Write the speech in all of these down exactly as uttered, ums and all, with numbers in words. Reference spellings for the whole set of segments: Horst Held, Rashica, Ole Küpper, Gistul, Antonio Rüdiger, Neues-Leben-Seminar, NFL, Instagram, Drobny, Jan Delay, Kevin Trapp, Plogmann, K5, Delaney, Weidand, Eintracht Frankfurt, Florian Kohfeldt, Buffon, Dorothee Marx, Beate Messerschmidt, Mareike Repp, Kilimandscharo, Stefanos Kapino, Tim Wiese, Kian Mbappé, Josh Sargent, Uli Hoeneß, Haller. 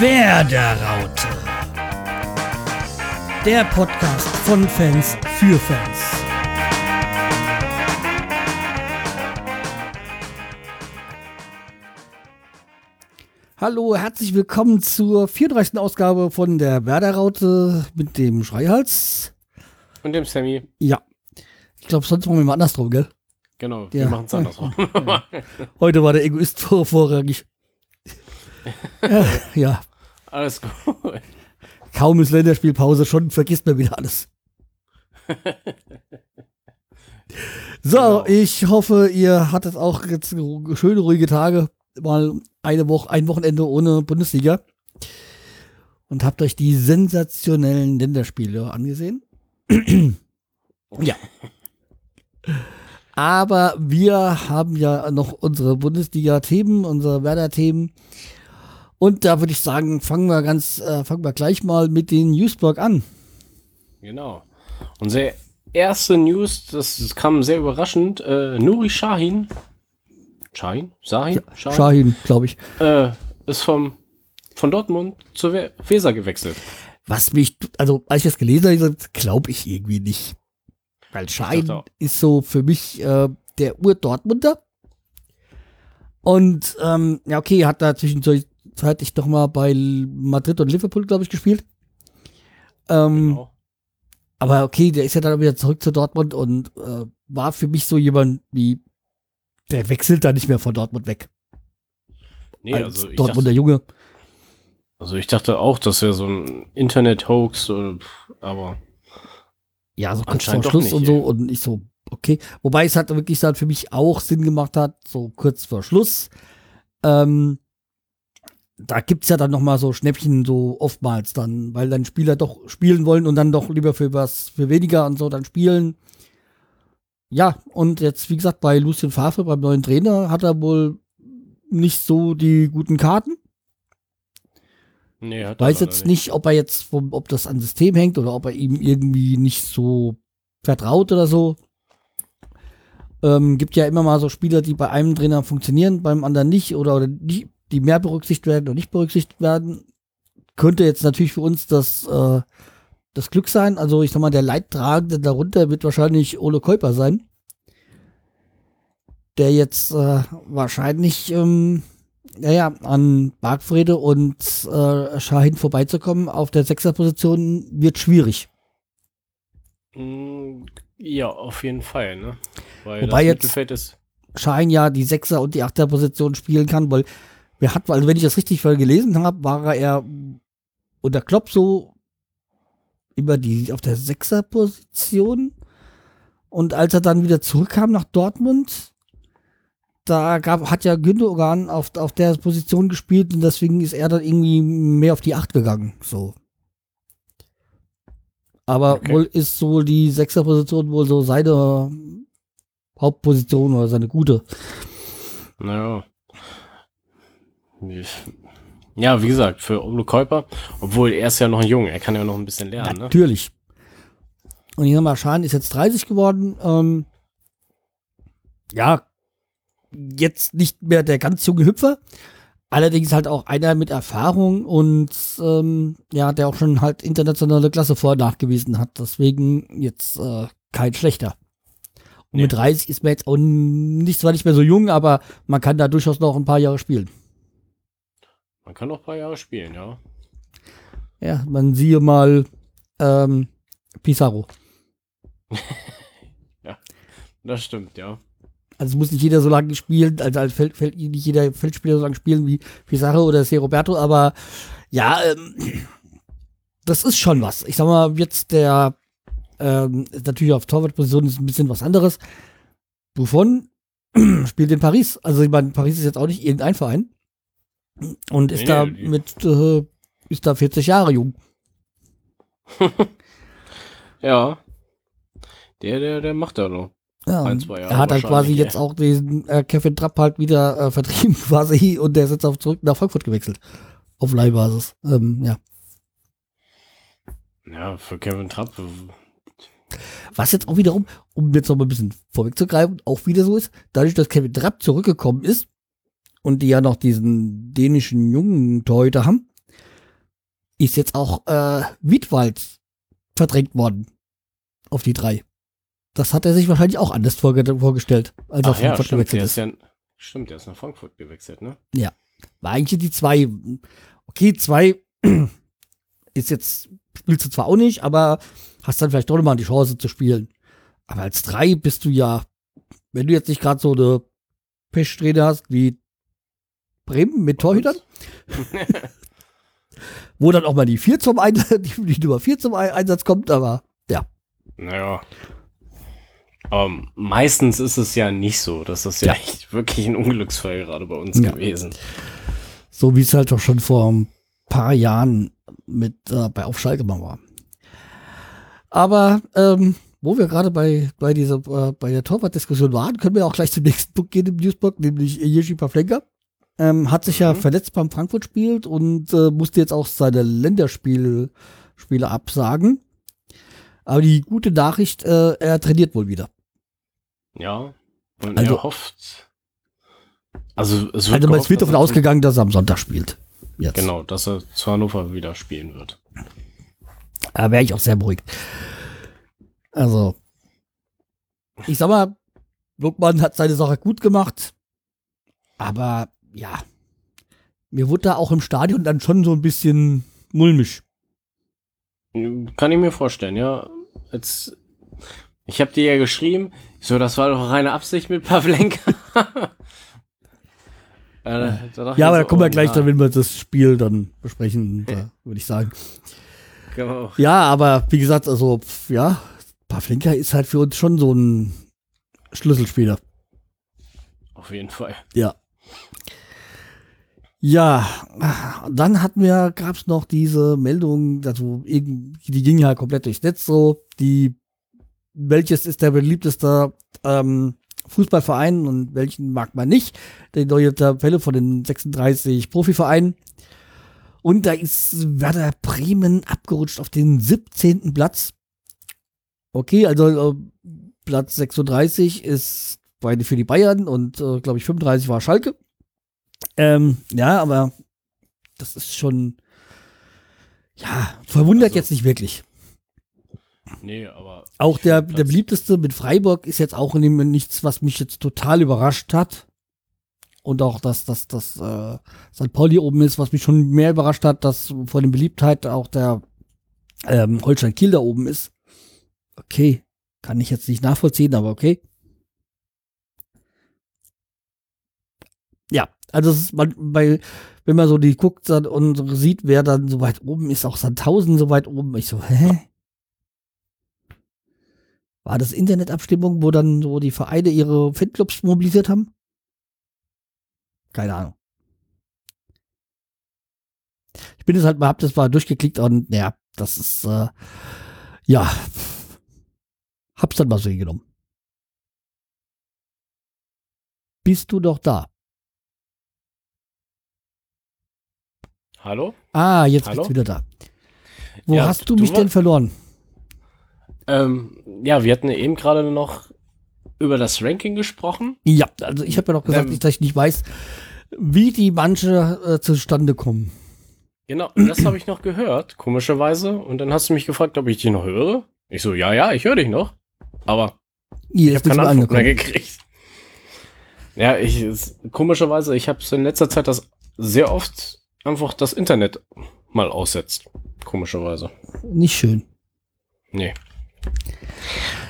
Werder Raute. Der Podcast von Fans für Fans. Hallo, herzlich willkommen zur vierunddreißigsten Ausgabe von der Werder Raute mit dem Schreihals. Und dem Sammy. Ja. Ich glaube, sonst machen wir mal andersrum, gell? Genau, ja. Wir machen es andersrum. Ja. Heute war der Egoist vor, vorrangig. ja, ja. Alles gut. Kaum ist Länderspielpause, schon vergisst man wieder alles. So, genau. Ich hoffe, ihr hattet auch jetzt schöne, ruhige Tage. Mal eine Woche, ein Wochenende ohne Bundesliga. Und habt euch die sensationellen Länderspiele angesehen. Ja. Aber wir haben ja noch unsere Bundesliga-Themen, unsere Werder-Themen. Und da würde ich sagen, fangen wir ganz, äh, fangen wir gleich mal mit den Newsblog an. Genau. Unsere erste News, das, das kam sehr überraschend. Äh, Nuri Şahin, Şahin, Şahin, ja, Şahin, glaube ich, äh, ist vom von Dortmund zu Weser gewechselt. Was mich, also als ich das gelesen habe, glaube ich irgendwie nicht. Weil Şahin ist so für mich äh, der Ur-Dortmunder. Und ähm, ja, okay, hat da zwischenzeitlich noch mal bei Madrid und Liverpool, glaube ich, gespielt. Ähm, genau. Aber okay, der ist ja dann wieder zurück zu Dortmund und äh, war für mich so jemand wie, der wechselt da nicht mehr von Dortmund weg. Nee, als also ich Dortmunder dachte, Junge. Also ich dachte auch, das wäre so ein Internet-Hoax, aber... Ja, so kurz vor Schluss nicht, und so ey. Und ich so, okay. Wobei es halt wirklich dann für mich auch Sinn gemacht hat, so kurz vor Schluss. Ähm, da gibt es ja dann nochmal so Schnäppchen so oftmals dann, weil dann Spieler doch spielen wollen und dann doch lieber für was, für weniger und so dann spielen. Ja, und jetzt, wie gesagt, bei Lucien Favre, beim neuen Trainer, hat er wohl nicht so die guten Karten. Nee, hat weiß jetzt nicht, nicht, ob er jetzt, vom, ob das an System hängt oder ob er ihm irgendwie nicht so vertraut oder so. Ähm, gibt ja immer mal so Spieler, die bei einem Trainer funktionieren, beim anderen nicht oder, oder die, die mehr berücksichtigt werden oder nicht berücksichtigt werden. Könnte jetzt natürlich für uns das, äh, das Glück sein. Also ich sag mal, der Leidtragende darunter wird wahrscheinlich Ole Küpper sein. Der jetzt äh, wahrscheinlich... Ähm, Naja, an Bargfrede und äh, Şahin vorbeizukommen auf der Sechser-Position wird schwierig. Ja, auf jeden Fall, ne? Weil wobei jetzt Şahin ja die Sechser- und die Achter-Position spielen kann, weil wir hatten, also wenn ich das richtig gelesen habe, war er unter Klopp so über die auf der Sechser-Position und als er dann wieder zurückkam nach Dortmund. Da gab, hat ja Gündogan auf, auf der Position gespielt und deswegen ist er dann irgendwie mehr auf die Acht gegangen. So. Aber okay. Wohl ist so die Sechser-Position wohl so seine Hauptposition oder seine gute. Naja. Ja, wie gesagt, für Ole Küpper, obwohl er ist ja noch ein Junge, er kann ja noch ein bisschen lernen. Natürlich. Ne? Und hier mal Şahin ist jetzt dreißig geworden. Ähm, ja, jetzt nicht mehr der ganz junge Hüpfer, allerdings halt auch einer mit Erfahrung und ähm, ja, der auch schon halt internationale Klasse vor nachgewiesen hat, deswegen jetzt äh, kein schlechter. Und nee. Mit dreißig ist man jetzt auch nicht, zwar nicht mehr so jung, aber man kann da durchaus noch ein paar Jahre spielen. Man kann noch ein paar Jahre spielen, ja. Ja, man siehe mal ähm, Pizarro. Ja, das stimmt, ja. Also muss nicht jeder so lange spielen, also als Feld, Feld, nicht jeder Feldspieler so lange spielen wie Pizarro oder Se Roberto, aber ja, ähm, das ist schon was. Ich sag mal, jetzt der ähm, natürlich auf Torwartposition ist ein bisschen was anderes. Buffon spielt in Paris. Also ich meine, Paris ist jetzt auch nicht irgendein Verein und ist nee, da nee. mit äh, ist da vierzig Jahre jung. Ja. Der, der, der macht da noch. Ja, ein, zwei Jahre er hat halt quasi jetzt auch diesen äh, Kevin Trapp halt wieder äh, vertrieben quasi und der ist jetzt auch zurück nach Frankfurt gewechselt. Auf Leihbasis. Ähm, ja. Ja, für Kevin Trapp. Was jetzt auch wiederum, um jetzt noch mal ein bisschen vorwegzugreifen, auch wieder so ist, dadurch, dass Kevin Trapp zurückgekommen ist und die ja noch diesen dänischen jungen Torhüter haben, ist jetzt auch äh, Wiedwald verdrängt worden auf die drei. Das hat er sich wahrscheinlich auch anders vorge- vorgestellt, als er nach Frankfurt ja, gewechselt ist. ist ja, stimmt, er ist nach Frankfurt gewechselt, ne? Ja, war eigentlich die zwei. Okay, zwei ist jetzt, spielst du zwar auch nicht, aber hast dann vielleicht doch nochmal die Chance zu spielen. Aber als drei bist du ja, wenn du jetzt nicht gerade so eine Pechsträhne hast, wie Bremen mit Torhütern, wo dann auch mal die vier zum Einsatz, die, die Nummer vier zum Einsatz kommt, aber ja. Naja. Aber meistens ist es ja nicht so. Das ist ja, ja. echt wirklich ein Unglücksfall gerade bei uns ja. gewesen. So wie es halt auch schon vor ein paar Jahren mit äh, bei Auf Schalke war. Aber ähm, wo wir gerade bei, bei dieser äh, bei der Torwart-Diskussion waren, können wir auch gleich zum nächsten Punkt gehen im Newsblock, nämlich Jiří Pavlenka. Ähm, hat sich mhm. ja verletzt beim Frankfurt-Spiel und äh, musste jetzt auch seine Länderspiele Spiele absagen. Aber die gute Nachricht, äh, er trainiert wohl wieder. Ja, und also, er hofft. Also es wird, also gehofft, es wird davon ausgegangen, dass er am Sonntag spielt. Jetzt. Genau, dass er zu Hannover wieder spielen wird. Da wäre ich auch sehr beruhigt. Also, ich sag mal, Plogmann hat seine Sache gut gemacht, aber ja, mir wurde da auch im Stadion dann schon so ein bisschen mulmig. Kann ich mir vorstellen, ja. Jetzt, ich habe dir ja geschrieben, so, das war doch reine Absicht mit Pavlenka. äh, ja, aber so, da kommen wir oh, gleich, dann, wenn wir das Spiel dann besprechen, ja. würde ich sagen. Genau. Ja, aber wie gesagt, also, ja, Pavlenka ist halt für uns schon so ein Schlüsselspieler. Auf jeden Fall. Ja. Ja, dann hatten wir, gab es noch diese Meldung, also die ging ja komplett durchs Netz so, die, welches ist der beliebteste ähm, Fußballverein und welchen mag man nicht, die neue Tabelle von den sechsunddreißig Profivereinen, und da ist Werder Bremen abgerutscht auf den siebzehnten Platz. Okay, also äh, Platz sechsunddreißig ist bei, für die Bayern und äh, glaube ich fünfunddreißig war Schalke. Ähm, ja, aber das ist schon, ja, verwundert also, jetzt nicht wirklich. Nee, aber auch der, der beliebteste mit Freiburg ist jetzt auch nichts, was mich jetzt total überrascht hat. Und auch, dass das dass, äh, Sankt Pauli oben ist, was mich schon mehr überrascht hat, dass von der Beliebtheit auch der ähm, Holstein Kiel da oben ist. Okay, kann ich jetzt nicht nachvollziehen, aber okay. Ja, also es ist man, bei, wenn man so die guckt dann und sieht, wer dann so weit oben ist, auch Sandhausen so weit oben. Ich so, hä? War das Internetabstimmung, wo dann so die Vereine ihre Fanclubs mobilisiert haben? Keine Ahnung. Ich bin jetzt halt mal, hab das mal durchgeklickt und naja, das ist, äh, ja, hab's dann mal so hingenommen. Bist du doch da? Hallo? Ah, jetzt Hallo? Bist du wieder da. Wo ja, hast du, du mich war? denn verloren? Ähm, ja, wir hatten eben gerade noch über das Ranking gesprochen. Ja, also ich habe ja noch gesagt, ähm, dass ich nicht weiß, wie die manche äh, zustande kommen. Genau, das habe ich noch gehört, komischerweise. Und dann hast du mich gefragt, ob ich dich noch höre. Ich so, ja, ja, ich höre dich noch. Aber Hier ich habe keine Antwort mehr gekriegt. Ja, ich, es, komischerweise, ich habe es in letzter Zeit das sehr oft einfach das Internet mal aussetzt. Komischerweise. Nicht schön. Nee.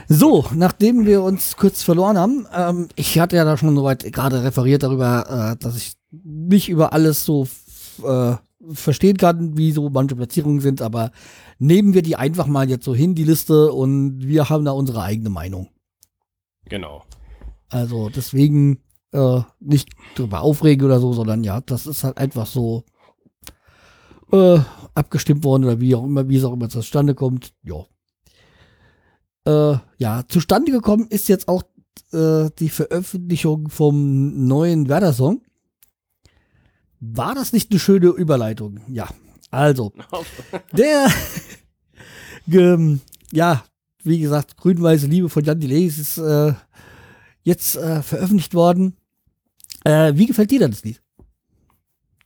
So, nachdem wir uns kurz verloren haben, ähm, ich hatte ja da schon soweit gerade referiert darüber, äh, dass ich nicht über alles so f- äh, verstehen kann, wie so manche Platzierungen sind, aber nehmen wir die einfach mal jetzt so hin, die Liste, und wir haben da unsere eigene Meinung. Genau. Also deswegen äh, nicht drüber aufregen oder so, sondern ja, das ist halt einfach so Äh, abgestimmt worden oder wie auch immer, wie es auch immer zustande kommt. Ja, äh, ja zustande gekommen ist jetzt auch äh, die Veröffentlichung vom neuen Werder-Song. War das nicht eine schöne Überleitung? Ja, also der, ähm, ja, wie gesagt, Grün-Weiße Liebe von Jan Delay ist äh, jetzt äh, veröffentlicht worden. Äh, wie gefällt dir denn das Lied?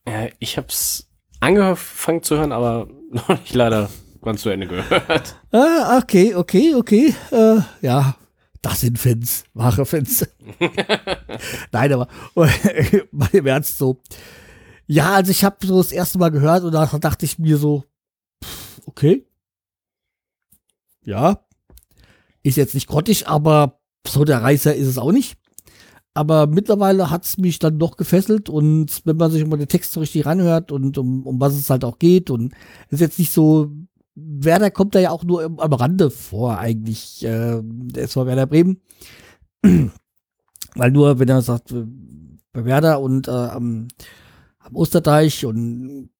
Äh, ich hab's angefangen zu hören, aber noch nicht leider ganz zu Ende gehört. Ah, okay, okay, okay. Äh, ja, das sind Fans, wahre Fans. Nein, aber mal im Ernst so. Ja, also ich habe so das erste Mal gehört und da dachte ich mir so, pff, okay. Ja, ist jetzt nicht grottig, aber so der Reißer ist es auch nicht. Aber mittlerweile hat es mich dann doch gefesselt und wenn man sich immer den Text so richtig reinhört und um, um was es halt auch geht und ist jetzt nicht so, Werder kommt da ja auch nur im, am Rande vor eigentlich, äh, der S V Werder Bremen, weil nur, wenn er sagt, bei Werder und äh, am, am Osterdeich und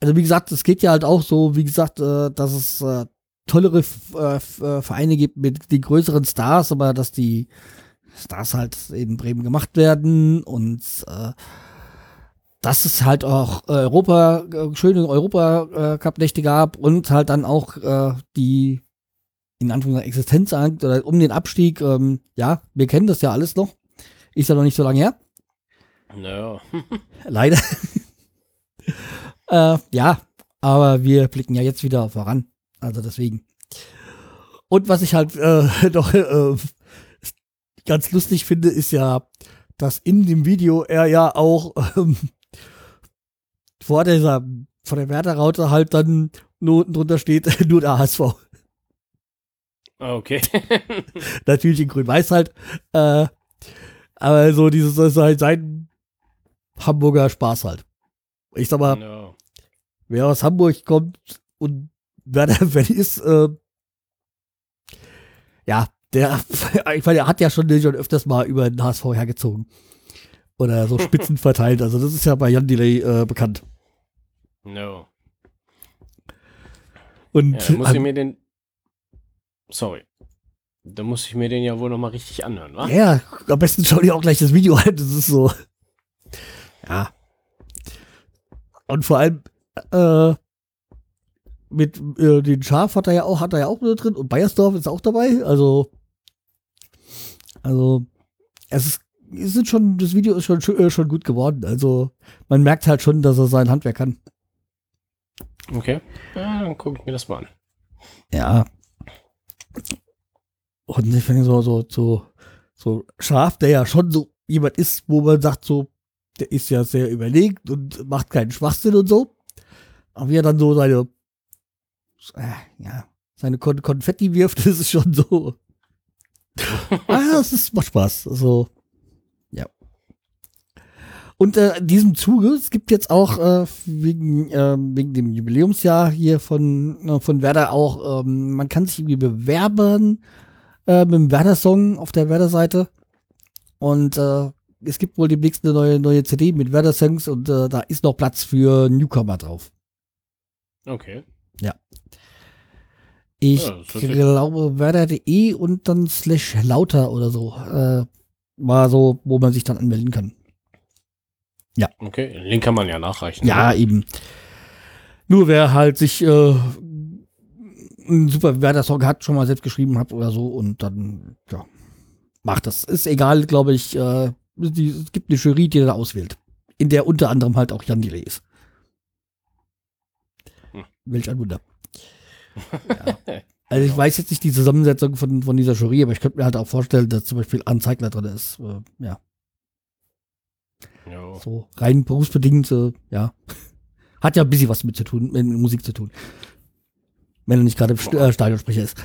also wie gesagt, es geht ja halt auch so, wie gesagt, äh, dass es äh, tollere äh, Vereine gibt mit den größeren Stars, aber dass die Stars halt in Bremen gemacht werden und äh, dass es halt auch Europa, äh, schöne Europa-Cup-Nächte gab und halt dann auch äh, die in Anführungszeichen Existenzangst oder um den Abstieg, ähm, ja, wir kennen das ja alles noch, ist ja noch nicht so lange her. Naja. Leider. äh, ja, aber wir blicken ja jetzt wieder voran, also deswegen. Und was ich halt äh, noch äh, ganz lustig finde, ist ja, dass in dem Video er ja auch ähm, vor dieser, vor der Werder Raute halt dann nur drunter steht, nur der H S V. Okay. Natürlich in Grün-Weiß halt. Äh, aber so dieses, das ist halt sein Hamburger Spaß halt. Ich sag mal, no. Wer aus Hamburg kommt und Werder-Fan ist, äh, ja, Der, ich meine, der hat ja schon, schon öfters mal über den H S V hergezogen. Oder so Spitzen verteilt. Also das ist ja bei Jan Delay äh, bekannt. No. Und ja, da muss an, ich mir den... Sorry. Da muss ich mir den ja wohl nochmal richtig anhören, wa? Ja, am besten schau dir auch gleich das Video an. Das ist so... Ja. Und vor allem... Äh, mit äh, den Schaf hat er ja auch, hat er ja auch mit drin und Bayersdorf ist auch dabei. Also... Also, es ist, es ist schon, das Video ist schon, schon gut geworden. Also, man merkt halt schon, dass er sein Handwerk kann. Okay. Ja, dann gucke ich mir das mal an. Ja. Und ich finde so, so, so, so Schaf, der ja schon so jemand ist, wo man sagt, so, der ist ja sehr überlegt und macht keinen Schwachsinn und so. Aber wie er dann so seine, ja, seine Kon- Konfetti wirft, das ist schon so. Ah, es ist, macht Spaß. Also, ja. Und äh, in diesem Zuge, es gibt jetzt auch äh, wegen, äh, wegen dem Jubiläumsjahr hier von, äh, von Werder auch, ähm, man kann sich irgendwie bewerben äh, mit dem Werder-Song auf der Werder-Seite. Und äh, es gibt wohl demnächst eine neue, neue C D mit Werder-Songs und äh, da ist noch Platz für Newcomer drauf. Okay. Ja. Ich ja, glaube, werder punkt de und dann slash lauter oder so. Äh, war so, wo man sich dann anmelden kann. Ja. Okay, den Link kann man ja nachreichen. Ja, oder? Eben. Nur wer halt sich äh, einen super Werder-Song hat, schon mal selbst geschrieben hat oder so und dann, ja, macht das. Ist egal, glaube ich. Äh, die, es gibt eine Jury, die da auswählt. In der unter anderem halt auch Jan Delay ist. Hm. Welch ein Wunder. Ja. Also ich weiß jetzt nicht die Zusammensetzung von, von dieser Jury, aber ich könnte mir halt auch vorstellen, dass zum Beispiel Anzeigler drin ist. Äh, ja. Jo. So rein berufsbedingt, äh, ja. Hat ja ein bisschen was mit zu tun, mit Musik zu tun. Wenn er nicht gerade St- äh, Stadionsprecher ist.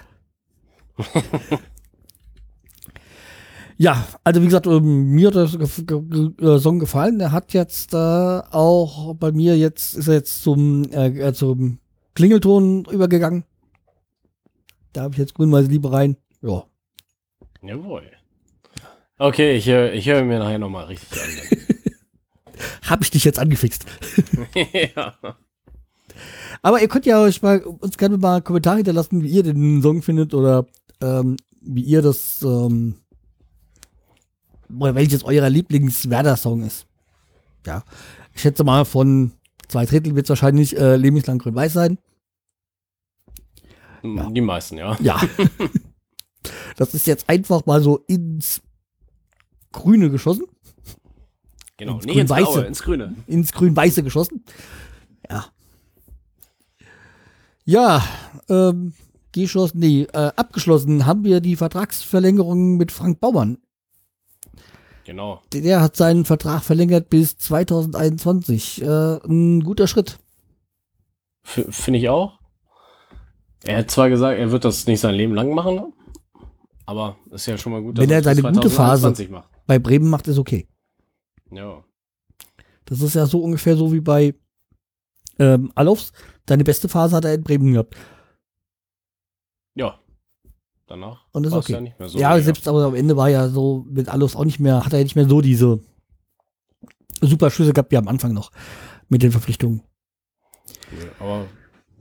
Ja, also wie gesagt, äh, mir hat der Ge- Ge- Ge- Song gefallen. Der hat jetzt äh, auch bei mir jetzt, ist er jetzt zum, äh, zum Klingelton übergegangen. Da habe ich jetzt grün-weiß Liebe rein. Ja. Jawohl. Okay, ich, ich höre mir nachher nochmal richtig an. Habe ich dich jetzt angefixt. Ja. Aber ihr könnt ja euch mal, uns gerne mal einen Kommentar hinterlassen, wie ihr den Song findet oder ähm, wie ihr das, ähm, welches eurer Lieblings-Werder-Song ist. Ja. Ich schätze mal von Zwei Drittel wird es wahrscheinlich äh, lebenslang grün-weiß sein. Ja. Die meisten, ja. Ja. Das ist jetzt einfach mal so ins Grüne geschossen. Genau, ins nee, Grün-Weiße. Ins Graue, ins Grüne. Ins Grün-Weiße geschossen. Ja. Ja, ähm, geschossen, nee, äh, abgeschlossen haben wir die Vertragsverlängerung mit Frank Baumann. Genau. Der hat seinen Vertrag verlängert bis zweitausendeinundzwanzig. Äh, ein guter Schritt. F- Finde ich auch. Er hat zwar gesagt, er wird das nicht sein Leben lang machen, aber ist ja schon mal gut, dass wenn er seine gute Phase macht. Bei Bremen macht, ist okay. Ja. Das ist ja so ungefähr so wie bei ähm, Alofs. Seine beste Phase hat er in Bremen gehabt. Ja. Danach und das war okay. Es ja nicht mehr so. Ja, selbst aber am Ende war ja so mit Alofs auch nicht mehr, hat er ja nicht mehr so diese super Schüsse gehabt wie am Anfang noch mit den Verpflichtungen. Cool. Aber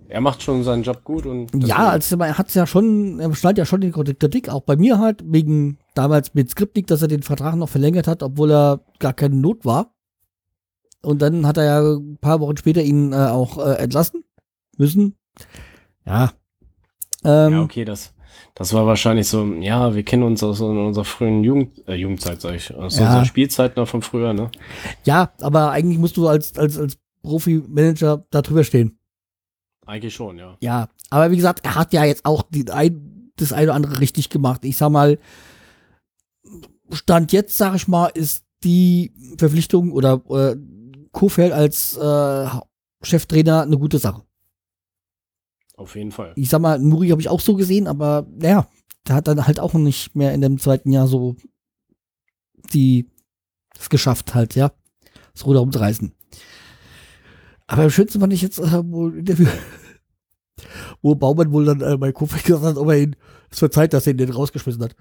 er macht schon seinen Job gut und ja, also er hat es ja schon, er schneidet ja schon die Kritik, auch bei mir halt, wegen damals mit Skripnik, dass er den Vertrag noch verlängert hat, obwohl er gar keine Not war. Und dann hat er ja ein paar Wochen später ihn äh, auch äh, entlassen müssen. Ja. Ähm, ja, okay, das Das war wahrscheinlich so, ja, wir kennen uns aus unserer frühen Jugend, äh, Jugendzeit, sag ich, aus ja. unserer Spielzeit noch von früher, ne? Ja, aber eigentlich musst du als, als, als Profi-Manager da drüber stehen. Eigentlich schon, ja. Ja, aber wie gesagt, er hat ja jetzt auch die, ein, das eine oder andere richtig gemacht. Ich sag mal, Stand jetzt, sag ich mal, ist die Verpflichtung oder äh, Kofeld als äh, Cheftrainer eine gute Sache. Auf jeden Fall. Ich sag mal, Nuri habe ich auch so gesehen, aber naja, der hat dann halt auch nicht mehr in dem zweiten Jahr so die es geschafft halt, ja. Das Ruder umzureißen. Aber am schönsten fand ich jetzt äh, wohl Interview, wo Baumann wohl dann äh, bei Kofeld gesagt hat, ob er ihn es verzeiht, dass er ihn den rausgeschmissen hat.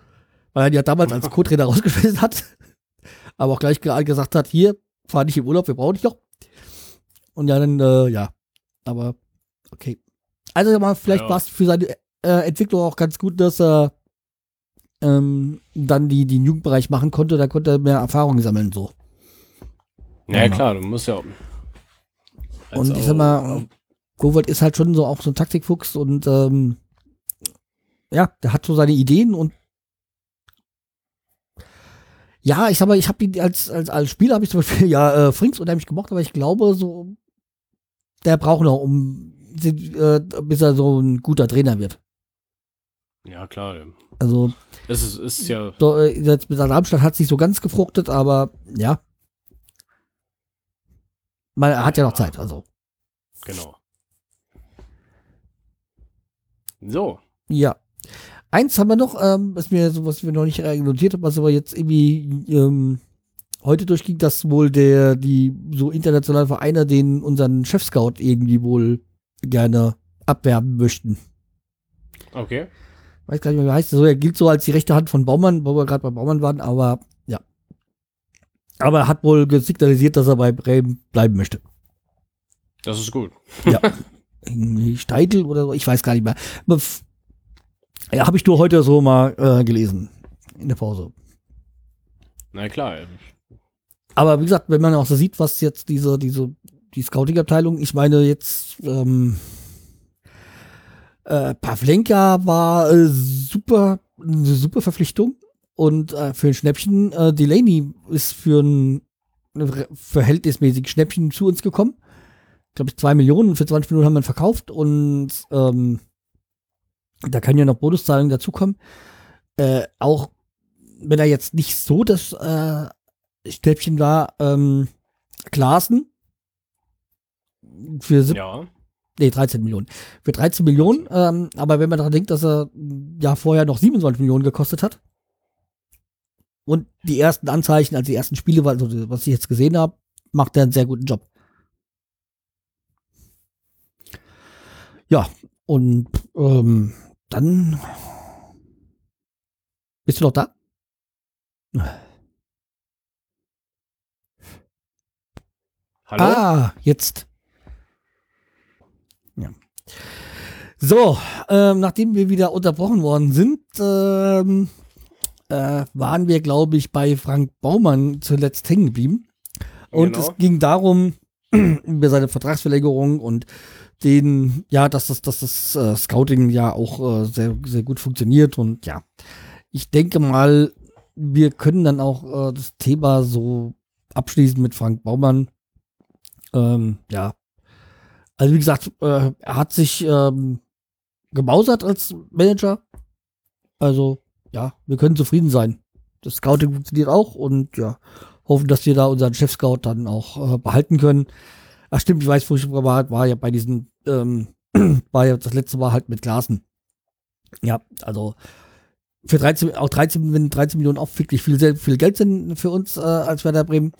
Weil er ihn ja damals als Co-Trainer rausgeschmissen hat, aber auch gleich gesagt hat, hier, fahr nicht im Urlaub, wir brauchen dich noch. Und ja, dann, äh, ja. Aber okay. Also mal, vielleicht ja. war es für seine äh, Entwicklung auch ganz gut, dass er ähm, dann die, den Jugendbereich machen konnte. Da konnte er mehr Erfahrung sammeln. So. Ja, ja klar, du musst ja auch. Und ich auch, sag mal, Kovac ist halt schon so auch so ein Taktikfuchs und ähm, ja, der hat so seine Ideen und ja, ich sag mal, ich habe ihn als, als, als Spieler habe ich zum Beispiel ja äh, Frings unheimlich gemocht, aber ich glaube so, der braucht noch um bis er so ein guter Trainer wird. Ja, klar. Also, das ist, ist ja. Jetzt mit Darmstadt hat es nicht so ganz gefruchtet, aber ja. Man ja, hat ja noch ja. Zeit, also. Genau. So. Ja. Eins haben wir noch, ähm, was mir so, was wir noch nicht notiert haben, was aber jetzt irgendwie ähm, heute durchging, dass wohl der, die so internationalen Vereine den unseren Chef-Scout irgendwie wohl gerne abwerben möchten. Okay. Weiß gar nicht mehr, wie er heißt. So, er gilt so als die rechte Hand von Baumann, wo wir gerade bei Baumann waren, aber ja. Aber er hat wohl gesignalisiert, dass er bei Bremen bleiben möchte. Das ist gut. Ja. Steitel oder so, ich weiß gar nicht mehr. Ja, habe ich nur heute so mal äh, gelesen. In der Pause. Na klar. Aber wie gesagt, wenn man auch so sieht, was jetzt diese, diese die Scouting-Abteilung, ich meine jetzt ähm, äh, Pavlenka war äh, super, eine super Verpflichtung und äh, für ein Schnäppchen, äh, Delaney ist für ein verhältnismäßiges Schnäppchen zu uns gekommen. Ich glaube, zwei Millionen für zwanzig Millionen haben wir ihn verkauft und ähm, da kann ja noch Bonuszahlungen dazukommen. Äh, auch wenn er jetzt nicht so das äh, Schnäppchen war, ähm, Klaassen für sieb- ja. nee, dreizehn Millionen. Für dreizehn Millionen, ähm, aber wenn man daran denkt, dass er ja vorher noch siebenundzwanzig Millionen gekostet hat und die ersten Anzeichen, also die ersten Spiele, also was ich jetzt gesehen habe, macht er einen sehr guten Job. Ja, und ähm, dann bist du noch da? Hallo? Ah, jetzt. Ja. So, ähm, nachdem wir wieder unterbrochen worden sind, ähm, äh, waren wir, glaube ich, bei Frank Baumann zuletzt hängen geblieben. Und genau. Es ging darum, über seine Vertragsverlängerung und den, ja, dass das, dass das äh, Scouting ja auch äh, sehr, sehr gut funktioniert. Und ja, ich denke mal, wir können dann auch äh, das Thema so abschließen mit Frank Baumann. Ähm, ja. Also wie gesagt, äh, er hat sich ähm, gemausert als Manager. Also ja, wir können zufrieden sein. Das Scouting funktioniert auch und ja, hoffen, dass wir da unseren Chef-Scout dann auch äh, behalten können. Ach stimmt, ich weiß, wo ich war, war ja bei diesen, ähm, war ja das letzte Mal halt mit Klaassen. Ja, also für dreizehn, auch dreizehn, wenn dreizehn Millionen auch wirklich viel, sehr viel Geld sind für uns äh, als Werder Bremen.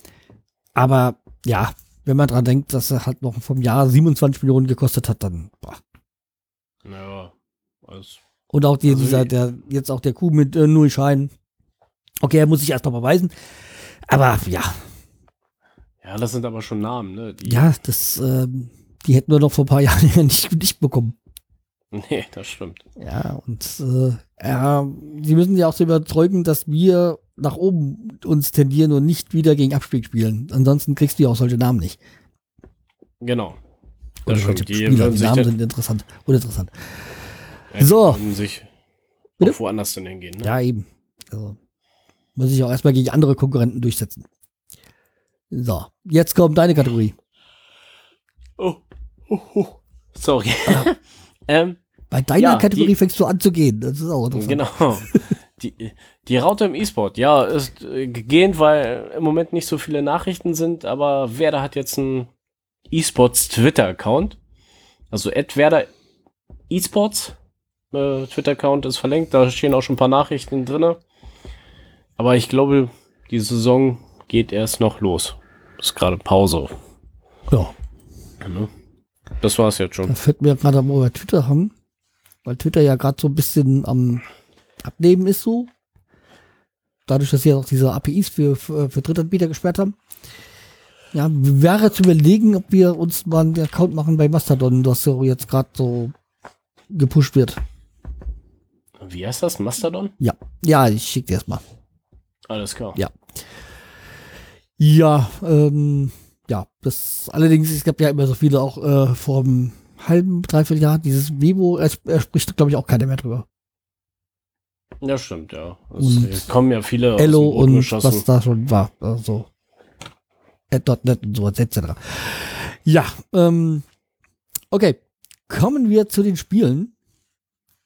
Aber ja, wenn man dran denkt, dass er halt noch vom Jahr siebenundzwanzig Millionen gekostet hat, dann boah. Naja, alles. Und auch die, also dieser, der, jetzt auch der Coup mit äh, Nuri Şahin. Okay, er muss sich erst noch beweisen. Aber ja. Ja, das sind aber schon Namen, ne? Die ja, das, äh, die hätten wir noch vor ein paar Jahren nicht, nicht bekommen. Nee, das stimmt. Ja, und äh, ja, sie müssen ja auch so überzeugen, dass wir nach oben uns tendieren und nicht wieder gegen Abstieg spielen. Ansonsten kriegst du ja auch solche Namen nicht. Genau. Das Oder stimmt. Die, Spieler, die Namen sind interessant. Uninteressant. Ja, so. Die können sich auch woanders denn hingehen, ne? Ja, eben. Also muss ich auch erstmal gegen andere Konkurrenten durchsetzen. So, jetzt kommt deine Kategorie. Oh, oh, oh. Sorry. Ah. ähm, Bei deiner ja, Kategorie die, fängst du an zu gehen. Das ist auch interessant. Genau. Die, die Raute im E-Sport, ja, ist äh, gegähnt, weil im Moment nicht so viele Nachrichten sind, aber Werder hat jetzt einen E-Sports-Twitter-Account. Also at Werder E-Sports äh, Twitter-Account ist verlinkt, da stehen auch schon ein paar Nachrichten drin. Aber ich glaube, die Saison geht erst noch los. Ist gerade Pause. Ja. Das war's jetzt schon. Da fällt mir gerade mal über Twitter haben, weil Twitter ja gerade so ein bisschen am Abnehmen ist so. Dadurch, dass sie ja auch diese A P Is für, für, für Drittanbieter gesperrt haben. Ja, wäre zu überlegen, ob wir uns mal einen Account machen bei Mastodon, das so jetzt gerade so gepusht wird. Wie heißt das? Mastodon? Ja. Ja, ich schicke dir das mal. Alles klar. Ja. Ja, ähm, ja, das, allerdings, es gab ja immer so viele auch, äh, vor einem halben, dreiviertel Jahr, dieses Memo, er, er spricht, glaube ich, auch keiner mehr drüber. Ja, stimmt, ja. Es kommen ja viele Ello aus dem und was da schon war, also at dot net und so, et cetera. Ja, ähm, okay. Kommen wir zu den Spielen.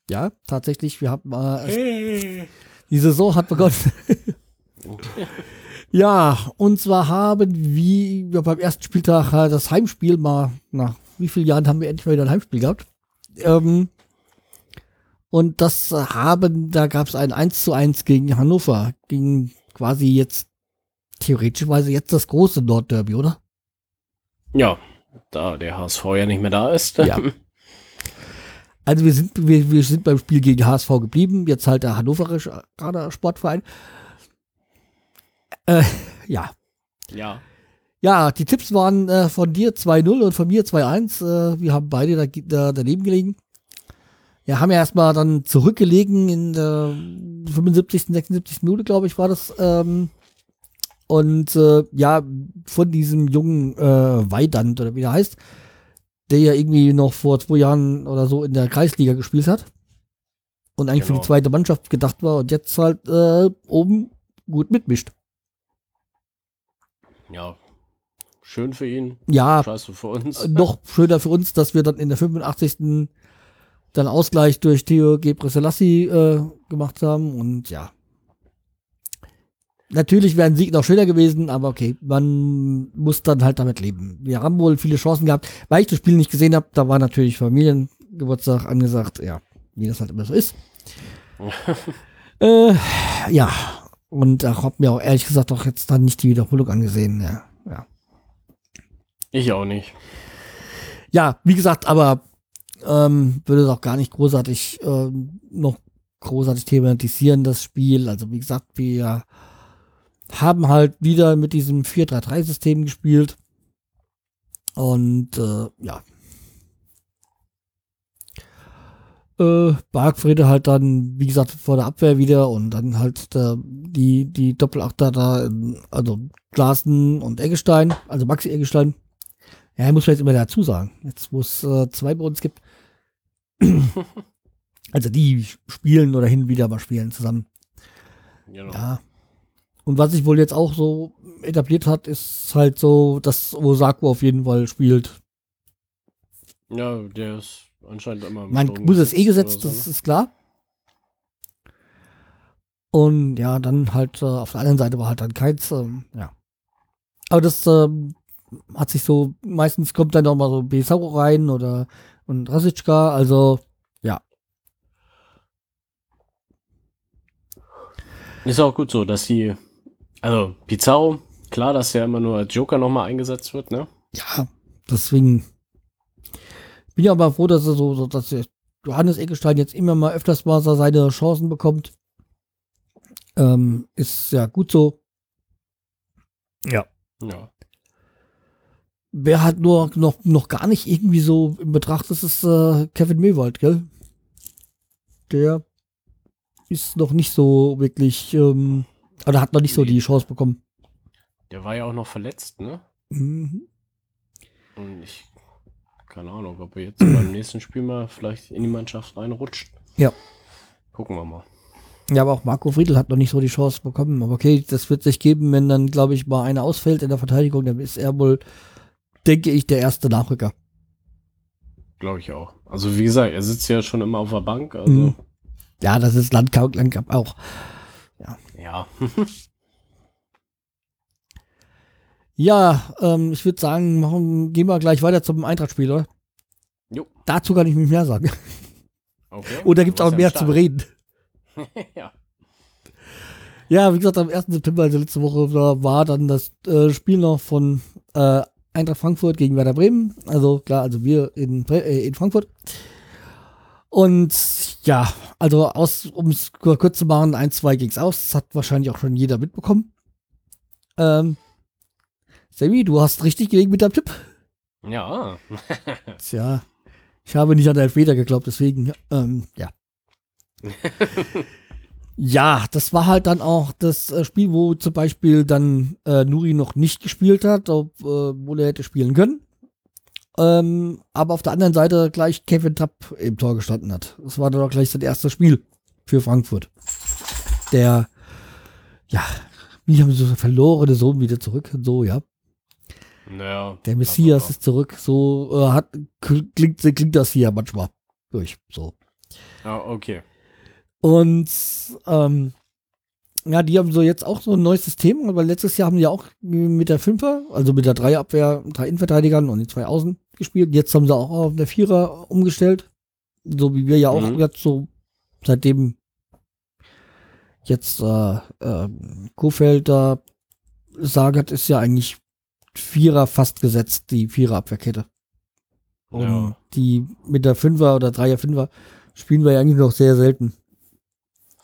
Ja, tatsächlich, wir haben, äh, hey. Die Saison hat begonnen. Ja, und zwar haben wir beim ersten Spieltag äh, das Heimspiel mal, nach wie vielen Jahren haben wir endlich mal wieder ein Heimspiel gehabt? Ähm, und das haben, da gab es ein eins zu eins gegen Hannover, gegen quasi jetzt, theoretischweise jetzt das große Nordderby, oder? Ja, da der H S V ja nicht mehr da ist. Ja. Also wir sind, wir, wir sind beim Spiel gegen H S V geblieben, jetzt halt der hannoverische Sportverein. Äh, ja. Ja. Ja, die Tipps waren äh, von dir zwei null und von mir zwei eins. Äh, wir haben beide da, da, daneben gelegen. Ja, haben ja erstmal dann zurückgelegen in der fünfundsiebzigsten, sechsundsiebzigsten Minute, glaube ich, war das. Ähm, und äh, ja, von diesem jungen äh, Weidand, oder wie der heißt, der ja irgendwie noch vor zwei Jahren oder so in der Kreisliga gespielt hat und eigentlich genau für die zweite Mannschaft gedacht war und jetzt halt äh, oben gut mitmischt. Ja, schön für ihn. Ja, scheiße für uns. Noch schöner für uns, dass wir dann in der fünfundachtzigsten dann Ausgleich durch Theo Gebrselassie äh, gemacht haben und ja. Natürlich wäre ein Sieg noch schöner gewesen, aber okay, man muss dann halt damit leben. Wir haben wohl viele Chancen gehabt, weil ich das Spiel nicht gesehen habe, da war natürlich Familiengeburtstag angesagt, ja, wie das halt immer so ist. äh, ja, und ich habe mir auch ehrlich gesagt auch jetzt dann nicht die Wiederholung angesehen, ja. ja. Ich auch nicht. Ja, wie gesagt, aber ähm, würde es auch gar nicht großartig äh, noch großartig thematisieren, das Spiel. Also wie gesagt, wir haben halt wieder mit diesem vier drei drei System gespielt. Und äh, ja. Äh, Bargfrede halt dann, wie gesagt, vor der Abwehr wieder und dann halt äh, die, die Doppelachter da, also Klaassen und Eggestein, also Maxi Eggestein. Ja, muss man jetzt immer dazu sagen. Jetzt, wo es äh, zwei bei uns gibt. Also die spielen oder hin und wieder mal spielen zusammen. Genau. Ja. Und was sich wohl jetzt auch so etabliert hat, ist halt so, dass Osako auf jeden Fall spielt. Ja, der ist anscheinend immer... Mein Buse ist eh gesetzt, so, das ist klar. Und ja, dann halt äh, auf der anderen Seite war halt dann keins, äh, ja. Aber das äh, hat sich so, meistens kommt dann auch mal so Pizarro rein oder und Rashica, also ja. Ist auch gut so, dass die, also Pizarro, klar, dass der immer nur als Joker nochmal eingesetzt wird, ne? Ja, deswegen bin ich aber froh, dass er so, so dass Johannes Eggestein jetzt immer mal öfters mal seine Chancen bekommt. Ähm, ist ja gut so. Ja. Ja. Wer hat nur noch, noch gar nicht irgendwie so in Betracht, das ist äh, Kevin Mewald, gell? Der ist noch nicht so wirklich, ähm, oder hat noch nicht so die Chance bekommen. Der war ja auch noch verletzt, ne? Mhm. Und ich, keine Ahnung, ob er jetzt beim nächsten Spiel mal vielleicht in die Mannschaft reinrutscht. Ja. Gucken wir mal. Ja, aber auch Marco Friedl hat noch nicht so die Chance bekommen. Aber okay, das wird sich geben, wenn dann, glaube ich, mal einer ausfällt in der Verteidigung, dann ist er wohl, denke ich, der erste Nachrücker. Glaube ich auch. Also wie gesagt, er sitzt ja schon immer auf der Bank. Also mm. Ja, das ist Landkauk, Landkauk auch. Ja. Ja, ja ähm, ich würde sagen, machen, gehen wir gleich weiter zum Eintracht-Spiel, oder? Jo. Dazu kann ich nicht mehr sagen. Okay. Oder gibt es auch mehr zu bereden? Ja. Ja, wie gesagt, am ersten September, also letzte Woche, war dann das äh, Spiel noch von äh, Eintracht Frankfurt gegen Werder Bremen. Also klar, also wir in, äh, in Frankfurt. Und ja, also um es kurz zu machen, eins zwei ging es aus. Das hat wahrscheinlich auch schon jeder mitbekommen. Ähm, Sammy, du hast richtig gelegen mit deinem Tipp. Ja. Tja, ich habe nicht an deinen Fehler geglaubt, deswegen, ähm, ja. Ja, das war halt dann auch das äh, Spiel, wo zum Beispiel dann äh, Nuri noch nicht gespielt hat, obwohl äh, er hätte spielen können. Ähm, aber auf der anderen Seite gleich Kevin Trapp im Tor gestanden hat. Das war dann auch gleich sein erstes Spiel für Frankfurt. Der, ja, wie haben sie so verlorene Sohn wieder zurück und so, ja. Naja, der Messias ist zurück, so äh, hat, klingt, klingt das hier manchmal durch, so. Ah, okay. Und ähm, ja, die haben so jetzt auch so ein neues System, aber letztes Jahr haben die auch mit der Fünfer, also mit der Drei-Abwehr, drei Innenverteidigern und den zwei Außen gespielt. Jetzt haben sie auch auf der Vierer umgestellt, so wie wir ja auch mhm. jetzt so seitdem jetzt äh, äh, Kofeld da äh, sagt, ist ja eigentlich Vierer fast gesetzt, die Vierer-Abwehrkette. Und ja. Die mit der Fünfer oder Dreier-Fünfer spielen wir ja eigentlich noch sehr selten.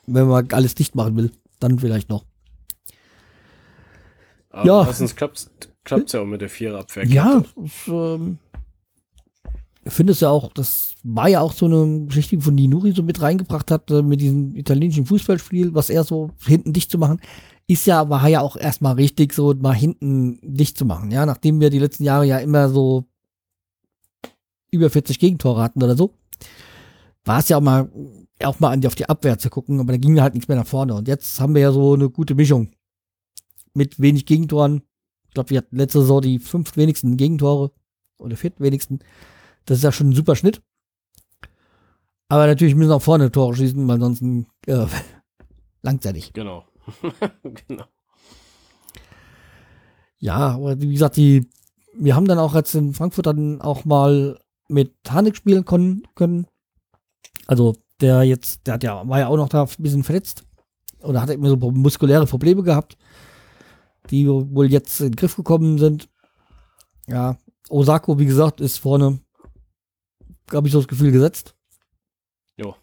Wenn man alles dicht machen will, dann vielleicht noch. Aber ja. Meistens klappt es ja auch mit der Viererabwehr. Ja, ich ähm, finde es ja auch, das war ja auch so eine Geschichte, von die Nuri so mit reingebracht hat, mit diesem italienischen Fußballspiel, was er so hinten dicht zu machen, ist ja, war ja auch erstmal richtig so, mal hinten dicht zu machen. Ja, nachdem wir die letzten Jahre ja immer so über vierzig Gegentore hatten oder so, war es ja auch mal auch mal an die, auf die Abwehr zu gucken, aber da ging halt nichts mehr nach vorne. Und jetzt haben wir ja so eine gute Mischung mit wenig Gegentoren. Ich glaube, wir hatten letzte Saison die fünf wenigsten Gegentore oder viert wenigsten. Das ist ja schon ein super Schnitt. Aber natürlich müssen auch vorne Tore schießen, weil sonst äh, langt ja nicht. Genau. Genau. Ja, aber wie gesagt, die, wir haben dann auch jetzt in Frankfurt dann auch mal mit Harnik spielen können. können. Also der jetzt, der hat ja, war ja auch noch da ein bisschen verletzt oder hat immer so muskuläre Probleme gehabt, die wohl jetzt in den Griff gekommen sind. Ja, Osako, wie gesagt, ist vorne, habe ich so das Gefühl, gesetzt. Jo.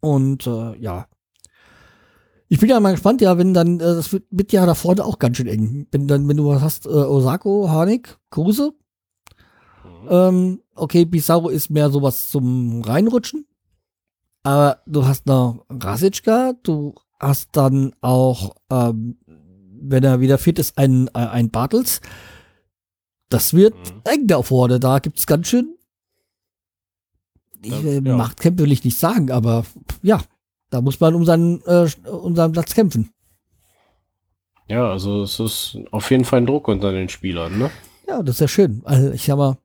Und äh, ja, ich bin ja mal gespannt, ja, wenn dann, äh, das wird, wird ja da vorne auch ganz schön eng. Wenn dann, wenn du was hast, äh, Osako, Harnik, Kruse. Mhm. Ähm, okay, Pizarro ist mehr sowas zum Reinrutschen. Aber du hast noch Rashica, du hast dann auch, ähm, wenn er wieder fit ist, einen, äh, einen Bartels. Das wird mhm. eng da vorne, da gibt es ganz schön. Ich äh, ja. Machtkämpfe will ich nicht sagen, aber ja, da muss man um seinen, äh, um seinen Platz kämpfen. Ja, also es ist auf jeden Fall ein Druck unter den Spielern, ne? Ja, das ist ja schön. Also ich sag mal,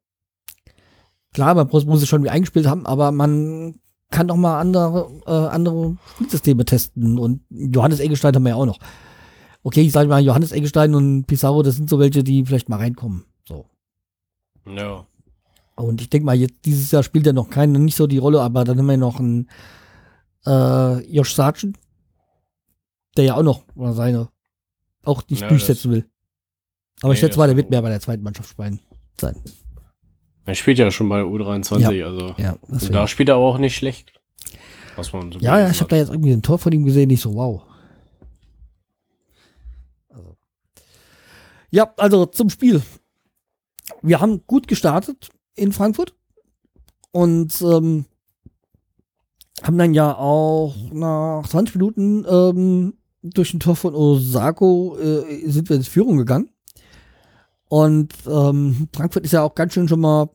Klar, man muss es schon wie eingespielt haben, aber man kann doch mal andere, äh, andere Spielsysteme testen. Und Johannes Eggestein haben wir ja auch noch. Okay, ich sage mal, Johannes Eggestein und Pizarro, das sind so welche, die vielleicht mal reinkommen. So. Ja. Und ich denke mal, jetzt dieses Jahr spielt er noch keine, nicht so die Rolle, aber dann haben wir noch einen äh, Josh Sargent, der ja auch noch seine auch nicht ja, durchsetzen will. Aber nee, ich schätze mal, der wird mehr bei der zweiten Mannschaft spielen sein. Er spielt ja schon bei U dreiundzwanzig, ja, also ja, und da spielt er aber auch nicht schlecht. Was man so ja, ja, ich habe da jetzt irgendwie ein Tor von ihm gesehen, nicht so wow. Also. Ja, also zum Spiel. Wir haben gut gestartet in Frankfurt und ähm, haben dann ja auch nach zwanzig Minuten ähm, durch ein Tor von Osako äh, sind wir in Führung gegangen. Und ähm, Frankfurt ist ja auch ganz schön schon mal,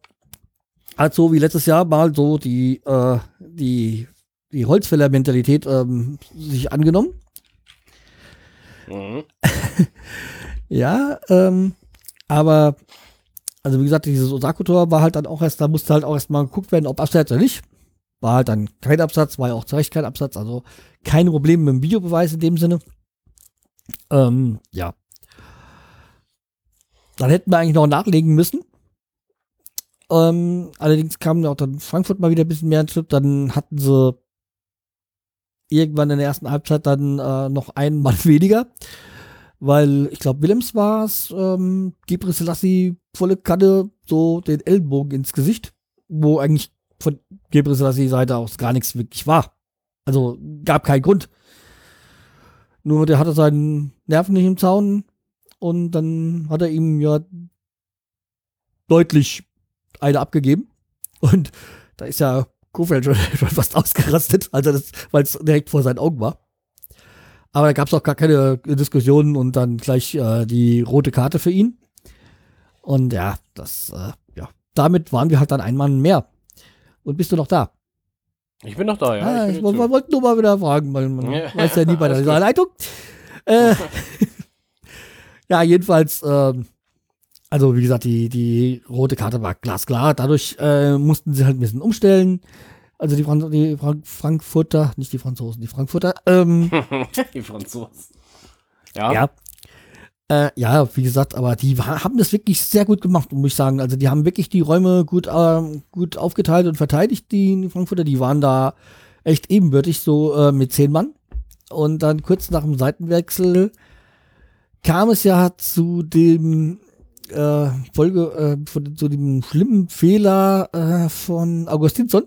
halt so wie letztes Jahr mal so die, äh, die, die Holzfäller-Mentalität ähm, sich angenommen. Mhm. ja, ähm, aber also wie gesagt, dieses Osako-Tor war halt dann auch erst, da musste halt auch erst mal geguckt werden, ob Abseits oder nicht. War halt dann kein Absatz, war ja auch zu Recht kein Absatz, also kein Problem mit dem Videobeweis in dem Sinne. Ähm, ja. Dann hätten wir eigentlich noch nachlegen müssen. Ähm, allerdings kam auch dann Frankfurt mal wieder ein bisschen mehr ins Schritt. Dann hatten sie irgendwann in der ersten Halbzeit dann äh, noch einen Mann weniger. Weil, ich glaube, Willems war es, ähm, Gebre Selassie volle Kanne, so den Ellenbogen ins Gesicht, wo eigentlich von Gebre Selassie Seite aus gar nichts wirklich war. Also gab keinen Grund. Nur der hatte seinen Nerven nicht im Zaun und dann hat er ihm ja deutlich eine abgegeben. Und da ist ja Kofeld schon, schon fast ausgerastet, also das, weil es direkt vor seinen Augen war. Aber da gab es auch gar keine Diskussionen und dann gleich äh, die rote Karte für ihn. Und ja, das, äh, ja, damit waren wir halt dann ein Mann mehr. Und bist du noch da? Ich bin noch da, ja. Ah, ich ich wollte nur mal wieder fragen, weil man ja. weiß ja nie bei der Leitung. Äh, ja, jedenfalls, äh, also wie gesagt, die, die rote Karte war glasklar. Dadurch äh, mussten sie halt ein bisschen umstellen. Also die, Franz- die Frank- Frankfurter, nicht die Franzosen, die Frankfurter. Ähm, die Franzosen. Ja. Ja. Äh, ja, wie gesagt, aber die war, haben das wirklich sehr gut gemacht, muss ich sagen. Also die haben wirklich die Räume gut, äh, gut aufgeteilt und verteidigt, die Frankfurter. Die waren da echt ebenbürtig, so äh, mit zehn Mann. Und dann kurz nach dem Seitenwechsel kam es ja zu dem äh, Folge, äh, von, zu dem schlimmen Fehler äh, von Augustinsson.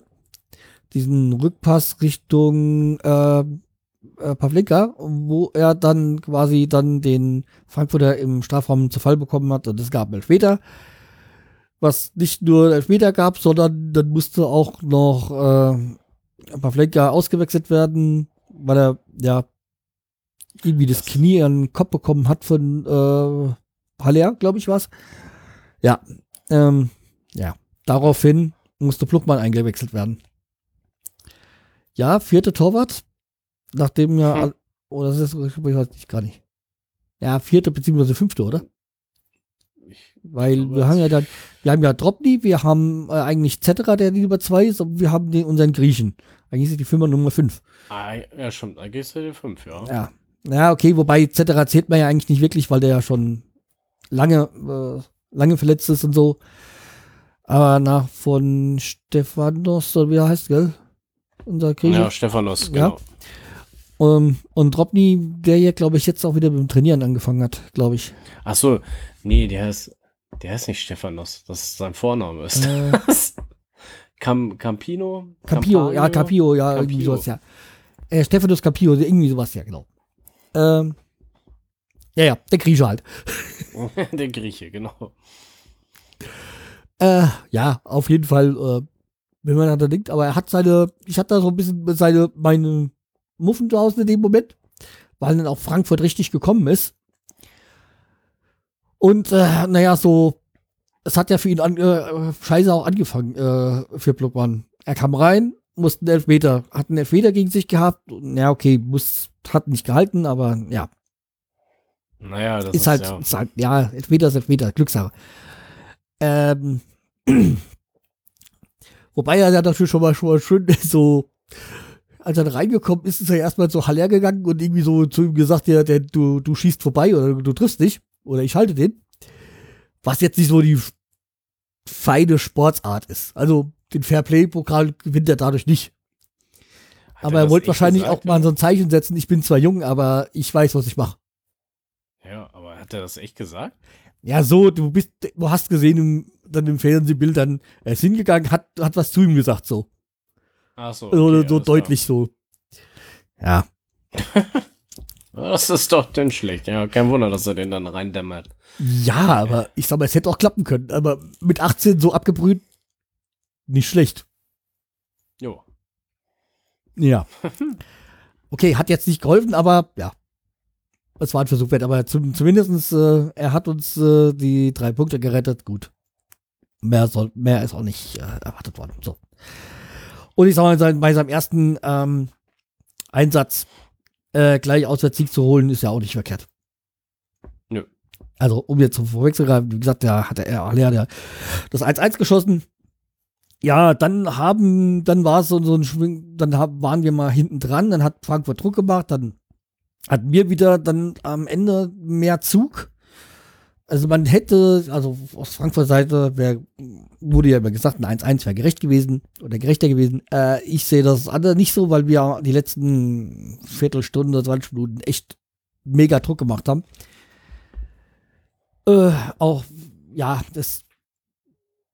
Diesen Rückpass Richtung äh, Pavlenka, wo er dann quasi dann den Frankfurter im Strafraum zu Fall bekommen hat und es gab einen Elfmeter, was nicht nur Elfmeter gab, sondern dann musste auch noch äh, Pavlenka ausgewechselt werden, weil er ja irgendwie das Knie an den Kopf bekommen hat von äh, Haller, glaube ich war's. Ja, ähm, ja, daraufhin musste Plogmann eingewechselt werden. Ja, vierte Torwart. Nachdem ja, hm. oder oh, ist das, ich weiß nicht, gar nicht. Ja, vierte beziehungsweise fünfte, oder? Ich Weil wir haben ja dann, wir haben ja Drobny, wir haben äh, eigentlich Zetera, der die Nummer zwei ist, und wir haben den, unseren Griechen. Eigentlich ist die Firma Nummer fünf. Ah, ja, stimmt, eigentlich ist die fünf, ja. Ja, ja, okay, wobei Zetera zählt man ja eigentlich nicht wirklich, weil der ja schon lange, äh, lange verletzt ist und so. Aber nach von Stefanos, wie er heißt, gell? Unser Grieche. Ja, Stefanos, genau. Ja. Um, und Drobny, der hier, glaube ich, jetzt auch wieder mit dem Trainieren angefangen hat, glaube ich. Ach so, nee, der ist, der ist nicht Stefanos, das ist sein Vorname ist. Äh, Cam, Campino? Campio, ja, Capio, ja, Campio. Irgendwie sowas, ja. Äh, Stefanos Kapino, irgendwie sowas, ja, genau. Ähm, ja, ja, der Grieche halt. Der Grieche, genau. Äh, ja, auf jeden Fall, äh, wenn man da denkt, aber er hat seine, ich hatte da so ein bisschen seine, meine Muffen draußen in dem Moment, weil dann auch Frankfurt richtig gekommen ist. Und äh, naja, so, es hat ja für ihn an, äh, scheiße auch angefangen äh, für Plogmann. Er kam rein, musste einen Elfmeter, hat einen Elfmeter gegen sich gehabt. Und, ja, okay, muss, hat nicht gehalten, aber ja. Naja, das ist, ist, halt, ja. ist halt, ja, Elfmeter ist Elfmeter, Glückssache. Ähm, Wobei er ja dafür schon mal, schon mal schön so, als er reingekommen ist, ist er erstmal zu Haller gegangen und irgendwie so zu ihm gesagt, ja, der, du, du schießt vorbei oder du triffst nicht oder ich halte den. Was jetzt nicht so die feine Sportsart ist. Also den Fairplay-Pokal gewinnt er dadurch nicht. Hat aber er wollte wahrscheinlich gesagt, auch mal so ein Zeichen setzen, ich bin zwar jung, aber ich weiß, was ich mache. Ja, aber hat er das echt gesagt? Ja, so, du bist, du hast gesehen im, dann im Fernsehbild, dann er ist hingegangen, hat, hat was zu ihm gesagt, so. Ach so. Okay, so so deutlich war. So. Ja. Das ist doch denn schlecht. Ja, kein Wunder, dass er den dann reindämmert. Ja, aber ich sag mal, es hätte auch klappen können. Aber mit achtzehn so abgebrüht, nicht schlecht. Jo. Ja. Okay, hat jetzt nicht geholfen, aber ja. Es war ein Versuch wert, aber zum, zumindest äh, er hat uns äh, die drei Punkte gerettet. Gut. Mehr, soll, mehr ist auch nicht äh, erwartet worden. So. Und ich sag mal, sein, bei seinem ersten ähm, Einsatz äh, gleich Auswärtssieg zu holen, ist ja auch nicht verkehrt. Nö. Also, um jetzt vorwegzugreifen, wie gesagt, da hat er Haller der, das eins eins geschossen. Ja, dann haben, dann war es so, so ein Schwing, dann haben, waren wir mal hinten dran, dann hat Frankfurt Druck gemacht, dann hatten wir wieder dann am Ende mehr Zug. Also man hätte, also aus Frankfurter Seite wär, wurde ja immer gesagt, ein eins eins wäre gerecht gewesen oder gerechter gewesen. Äh, ich sehe das andere nicht so, weil wir die letzten Viertelstunde, zwanzig Minuten echt mega Druck gemacht haben. Äh, auch, ja, das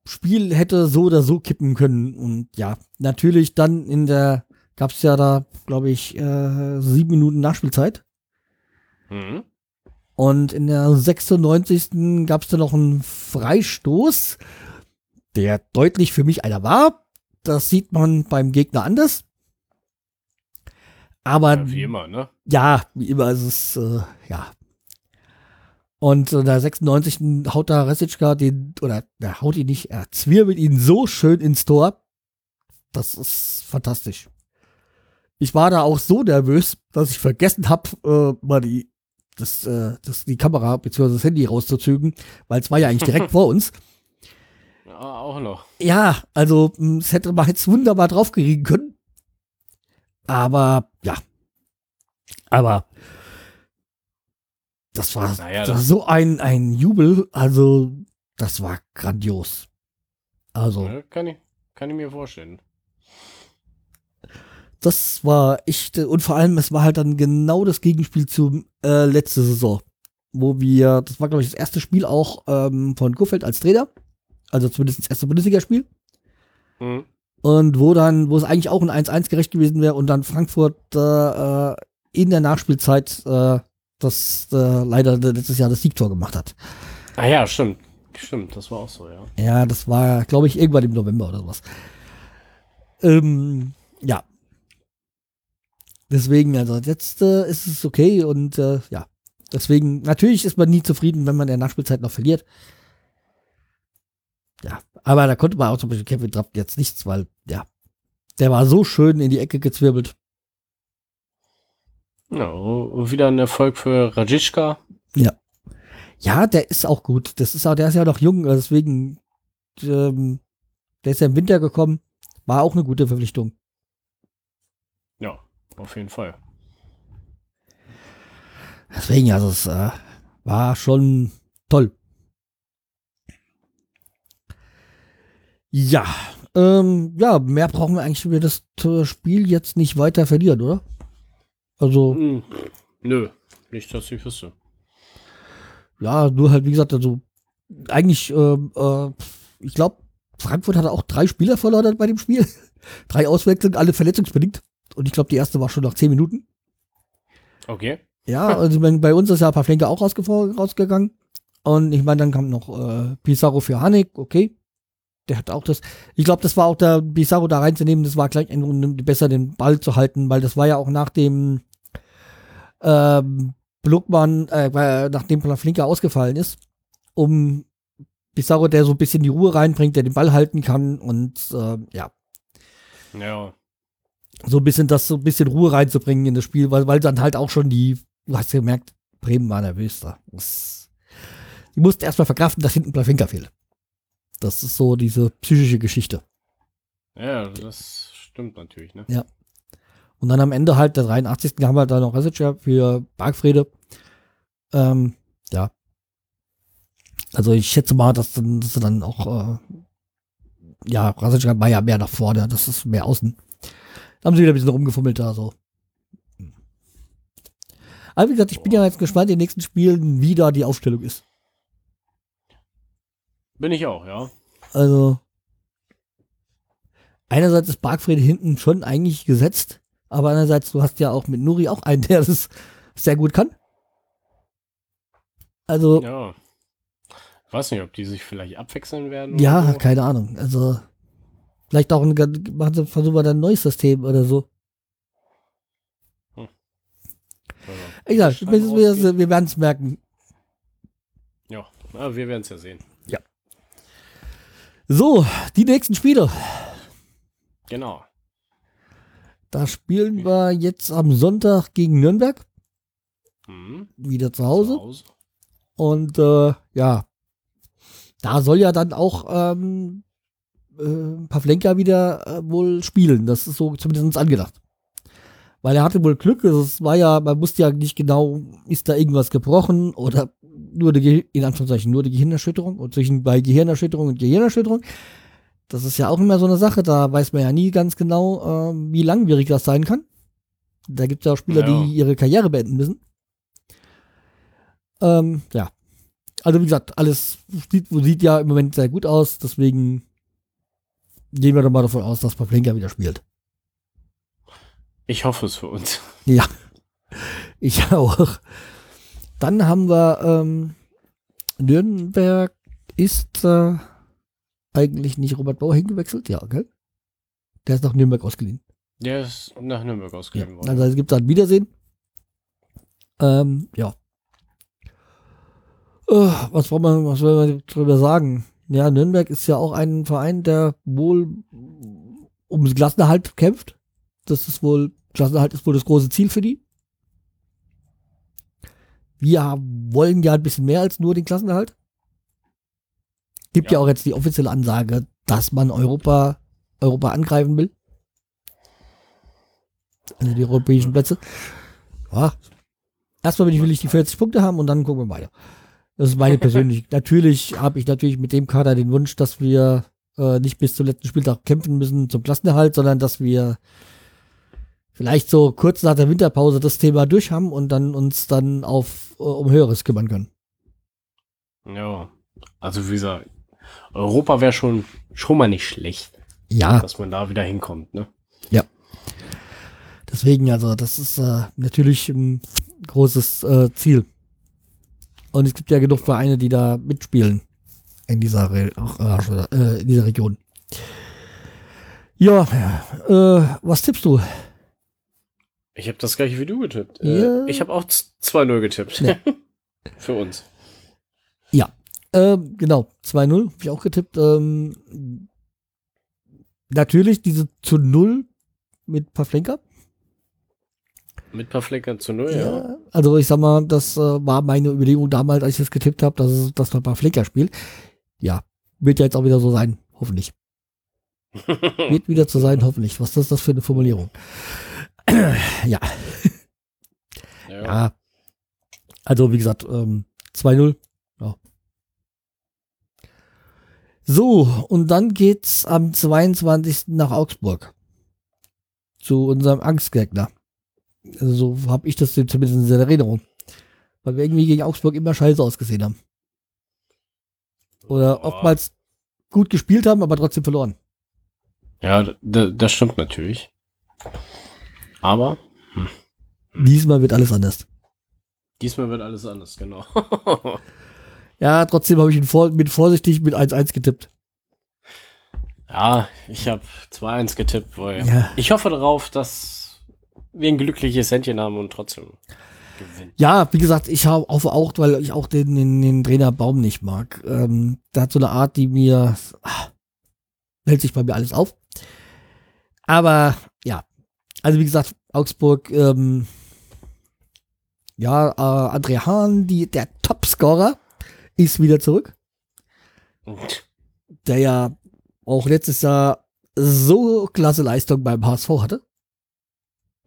Spiel hätte so oder so kippen können. Und ja, natürlich dann in der, gab es ja da, glaube ich, äh, sieben Minuten Nachspielzeit. Mhm. Und in der sechsundneunzigsten gab es dann noch einen Freistoß, der deutlich für mich einer war. Das sieht man beim Gegner anders. Aber ja, wie immer, ne? Ja, wie immer ist es, äh, ja. Und in der sechsundneunzigsten haut da Rashica den, oder na, haut ihn nicht, er zwirbelt ihn so schön ins Tor. Das ist fantastisch. Ich war da auch so nervös, dass ich vergessen habe, äh, mal die Das, das, die Kamera bzw. das Handy rauszuzügen, weil es war ja eigentlich direkt vor uns. Ja, auch noch. Ja, also es hätte man jetzt wunderbar drauf kriegen können. Aber, ja. Aber das war, naja, das das war so ein, ein Jubel, also das war grandios. Also ja, kann ich, kann ich mir vorstellen. Das war echt, und vor allem, es war halt dann genau das Gegenspiel zu äh, letzte Saison, wo wir, das war glaube ich das erste Spiel auch ähm, von Kofeld als Trainer, also zumindest das erste Bundesligaspiel. Mhm. Und wo dann, wo es eigentlich auch ein eins eins gerecht gewesen wäre und dann Frankfurt äh, in der Nachspielzeit äh, das äh, leider letztes Jahr das Siegtor gemacht hat. Ah ja, stimmt, stimmt, das war auch so, ja. Ja, das war, glaube ich, irgendwann im November oder sowas. Ähm, ja. Deswegen, also jetzt äh, ist es okay und äh, ja, deswegen, natürlich ist man nie zufrieden, wenn man in der Nachspielzeit noch verliert. Ja, aber da konnte man auch zum Beispiel Kevin Trapp jetzt nichts, weil, ja, der war so schön in die Ecke gezwirbelt. Ja, wieder ein Erfolg für Rashica. Ja. Ja, der ist auch gut. Das ist auch, der ist ja noch jung, deswegen, ähm, der ist ja im Winter gekommen, war auch eine gute Verpflichtung. Ja. Auf jeden Fall. Deswegen, also es äh, war schon toll. Ja, ähm, ja, mehr brauchen wir eigentlich für das Spiel jetzt nicht weiter verlieren, oder? Also. Hm, nö, nicht, dass ich wüsste. Ja, nur halt, wie gesagt, also eigentlich, ähm, äh, ich glaube, Frankfurt hatte auch drei Spieler verloren bei dem Spiel. Drei Auswechslungen, alle verletzungsbedingt. Und ich glaube, die erste war schon nach zehn Minuten. Okay. Ja, also bei uns ist ja Pavlenka auch rausge- rausgegangen. Und ich meine, dann kam noch äh, Pizarro für Harnik. Okay. Der hat auch das. Ich glaube, das war auch der Pizarro da reinzunehmen. Das war gleich ein Grund, besser den Ball zu halten, weil das war ja auch nach dem ähm, Plogmann, äh, nachdem Pavlenka ausgefallen ist, um Pizarro, der so ein bisschen die Ruhe reinbringt, der den Ball halten kann. Und äh, ja. Ja. So ein bisschen das, so ein bisschen Ruhe reinzubringen in das Spiel, weil, weil dann halt auch schon die, du hast ja gemerkt, Bremen war nervös da. Das, die mussten erstmal verkraften, dass hinten Pavlenka fehlt. Das ist so diese psychische Geschichte. Ja, das stimmt natürlich, ne? Ja. Und dann am Ende halt, der dreiundachtzigsten haben wir halt dann noch Rashica für Bargfrede. Ähm, ja. Also ich schätze mal, dass, dass sie dann auch, äh, ja, Rashica war ja mehr nach vorne, das ist mehr außen. Da haben sie wieder ein bisschen rumgefummelt da so. Aber wie gesagt, ich bin ja jetzt gespannt, in den nächsten Spielen, wie da die Aufstellung ist. Bin ich auch, ja. Also, einerseits ist Bargfrede hinten schon eigentlich gesetzt, aber andererseits, du hast ja auch mit Nuri auch einen, der das sehr gut kann. Also, ja. Ich weiß nicht, ob die sich vielleicht abwechseln werden. Oder ja, so. Keine Ahnung. Also, vielleicht auch ein, machen sie, versuchen wir dann ein neues System oder so. Hm. Egal, also, wir, wir werden es merken. Ja, aber wir werden es ja sehen. Ja. So, die nächsten Spiele. Genau. Da spielen wir jetzt am Sonntag gegen Nürnberg. Mhm. Wieder zu Hause. Zu Hause. Und äh, ja, da soll ja dann auch ähm, äh, Pavlenka wieder äh, wohl spielen. Das ist so zumindest angedacht. Weil er hatte wohl Glück. Es war ja, man wusste ja nicht genau, ist da irgendwas gebrochen oder nur die, in Anführungszeichen, nur die Gehirnerschütterung. Und zwischen bei Gehirnerschütterung und Gehirnerschütterung. Das ist ja auch immer so eine Sache, da weiß man ja nie ganz genau, äh, wie langwierig das sein kann. Da gibt es ja auch Spieler, ja, die ihre Karriere beenden müssen. Ähm, ja. Also wie gesagt, alles sieht, sieht ja im Moment sehr gut aus, deswegen gehen wir doch mal davon aus, dass Pavlenka wieder spielt. Ich hoffe es für uns. Ja, ich auch. Dann haben wir ähm, Nürnberg ist... Äh, eigentlich nicht Robert Bauer hingewechselt, ja, gell? Der ist nach Nürnberg ausgeliehen. Der ist nach Nürnberg ausgeliehen ja, worden. Also es gibt da ein Wiedersehen. Ähm, ja. Äh, was braucht man, was will man darüber sagen? Ja, Nürnberg ist ja auch ein Verein, der wohl ums Klassenerhalt kämpft. Das ist wohl, Klassenerhalt ist wohl das große Ziel für die. Wir wollen ja ein bisschen mehr als nur den Klassenerhalt. Gibt ja. ja auch jetzt die offizielle Ansage, dass man Europa, Europa angreifen will. Also die europäischen Plätze. Ja. Erstmal will ich, will ich die vierzig Punkte haben und dann gucken wir weiter. Das ist meine persönliche. Natürlich habe ich natürlich mit dem Kader den Wunsch, dass wir äh, nicht bis zum letzten Spieltag kämpfen müssen zum Klassenerhalt, sondern dass wir vielleicht so kurz nach der Winterpause das Thema durch haben und dann uns dann auf äh, um Höheres kümmern können. Ja. Also wie gesagt, Europa wäre schon, schon mal nicht schlecht, ja, dass man da wieder hinkommt, ne? Ja. Deswegen, also das ist äh, natürlich ein großes äh, Ziel. Und es gibt ja genug Vereine, die da mitspielen in dieser, Re- äh, in dieser Region. Ja, äh, was tippst du? Ich habe das gleiche wie du getippt. Ja. Äh, ich habe auch zwei null getippt. Nee. Für uns. Ja. Ähm, genau, zwei null, habe ich auch getippt. Ähm, natürlich diese zu null mit Pavlenka. Mit Pavlenka zu null, ja, ja. Also ich sag mal, das äh, war meine Überlegung damals, als ich das getippt habe, dass, dass man Pavlenka spielt. Ja, wird ja jetzt auch wieder so sein, hoffentlich. Wird wieder so sein, hoffentlich. Was ist das für eine Formulierung? Ja. Ja. Ja. Also wie gesagt, ähm, zwei null. Ja. So, und dann geht's am zweiundzwanzigsten nach Augsburg. Zu unserem Angstgegner. Also so habe ich das zumindest in Erinnerung. Weil wir irgendwie gegen Augsburg immer scheiße ausgesehen haben. Oder oftmals gut gespielt haben, aber trotzdem verloren. Ja, d- das stimmt natürlich. Aber hm. Diesmal wird alles anders. Diesmal wird alles anders, genau. Ja, trotzdem habe ich ihn vor, mit vorsichtig mit eins eins getippt. Ja, ich habe zwei eins getippt. Weil ja. Ich hoffe darauf, dass wir ein glückliches Händchen haben und trotzdem gewinnen. Ja, wie gesagt, ich hoffe auch, weil ich auch den, den, den Trainer Baum nicht mag. Ähm, der hat so eine Art, die mir... Ach, hält sich bei mir alles auf. Aber ja, also wie gesagt, Augsburg... Ähm, ja, äh, André Hahn, die, der Topscorer, ist wieder zurück. Der ja auch letztes Jahr so klasse Leistung beim H S V hatte.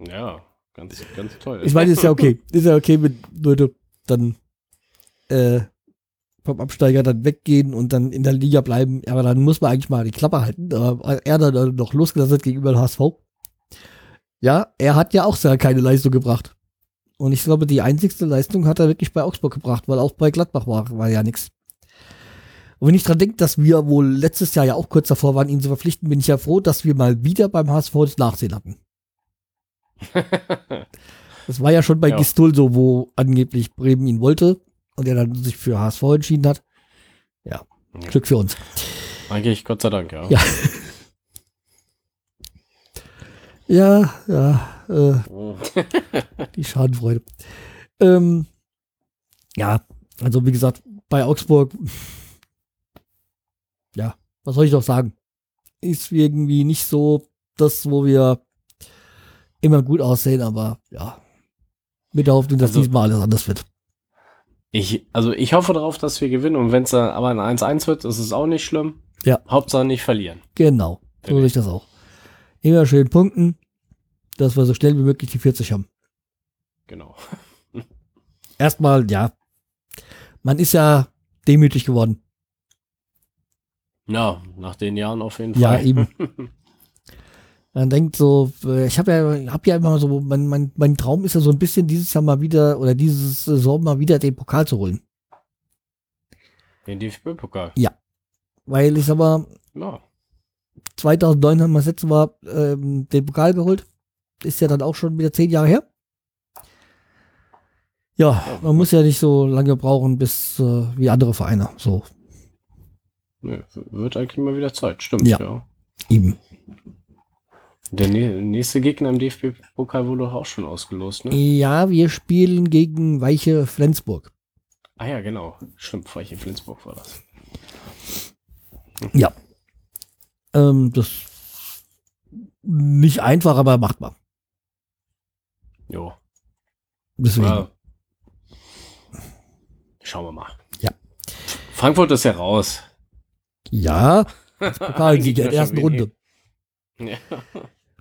Ja, ganz, ganz toll. Ich meine, ist ja okay. Ist ja okay, wenn Leute dann äh, vom Absteiger dann weggehen und dann in der Liga bleiben. Aber dann muss man eigentlich mal die Klappe halten. Aber er dann noch losgelassen hat gegenüber dem H S V. Ja, er hat ja auch keine Leistung gebracht. Und ich glaube, die einzigste Leistung hat er wirklich bei Augsburg gebracht, weil auch bei Gladbach war, war ja nichts. Und wenn ich dran denke, dass wir wohl letztes Jahr ja auch kurz davor waren, ihn zu verpflichten, bin ich ja froh, dass wir mal wieder beim H S V das Nachsehen hatten. Das war ja schon bei ja. Gistul so, wo angeblich Bremen ihn wollte und er dann sich für H S V entschieden hat. Ja, ja. Glück für uns. Eigentlich Gott sei Dank, ja. Ja, ja, ja äh, oh. Die Schadenfreude. Ähm, ja, also wie gesagt, bei Augsburg... Ja, was soll ich noch sagen? Ist irgendwie nicht so das, wo wir immer gut aussehen, aber ja, mit der Hoffnung, dass also, diesmal alles anders wird. Ich, also ich hoffe darauf, dass wir gewinnen und wenn es dann aber ein eins eins wird, ist es auch nicht schlimm. Ja. Hauptsache nicht verlieren. Genau, so sehe ich das auch. Immer schön punkten, dass wir so schnell wie möglich die vierzig haben. Genau. Erstmal, ja, man ist ja demütig geworden. Ja, nach den Jahren auf jeden Fall. Ja, eben. Man denkt so, ich habe ja, hab ja immer so, mein, mein, mein Traum ist ja so ein bisschen dieses Jahr mal wieder, oder dieses Saison mal wieder den Pokal zu holen. Den D F B-Pokal? Ja. Weil ich sag mal, ja. zweitausendneun haben wir das letzte Mal ähm, den Pokal geholt. Ist ja dann auch schon wieder zehn Jahre her. Ja, ja, man muss ja nicht so lange brauchen, bis äh, wie andere Vereine, so. Nee, wird eigentlich mal wieder Zeit, stimmt. Ja, ja. Eben. Der nächste Gegner im D F B-Pokal wurde auch schon ausgelost, ne? Ja, wir spielen gegen Weiche Flensburg. Ah ja, genau. Stimmt, Weiche Flensburg war das. Ja. Ähm, das nicht einfach, aber macht man. Jo. Deswegen. Ja. Schauen wir mal. Ja. Frankfurt ist ja raus. Ja, das Pokal in der ersten Runde. Ja.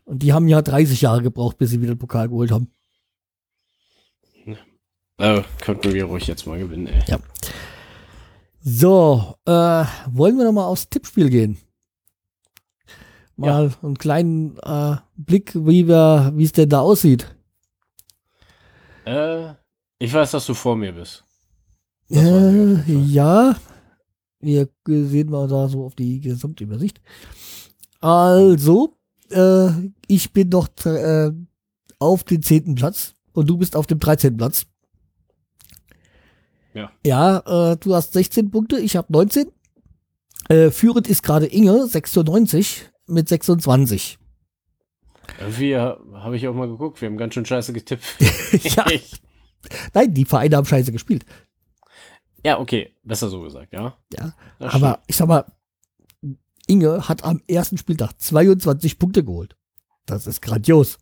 Und die haben ja dreißig Jahre gebraucht, bis sie wieder den Pokal geholt haben. Also, könnten wir ruhig jetzt mal gewinnen, ey. Ja. So, äh, wollen wir nochmal aufs Tippspiel gehen? Mal ja. einen kleinen äh, Blick, wie wir, wie es denn da aussieht. Äh, ich weiß, dass du vor mir bist. Äh, ja. Wir sehen mal da so auf die Gesamtübersicht. Also, äh, ich bin noch äh, auf dem zehnten Platz und du bist auf dem dreizehnten Platz. Ja, ja äh, du hast sechzehn Punkte, ich habe neunzehn. Äh, führend ist gerade Inge, sechsundneunzig mit sechsundzwanzig. Wir, habe ich auch mal geguckt, wir haben ganz schön scheiße getippt. Ja. Nein, die Vereine haben scheiße gespielt. Ja, okay, besser so gesagt, ja. Ja, das aber stimmt. Ich sag mal, Inge hat am ersten Spieltag zweiundzwanzig Punkte geholt. Das ist grandios.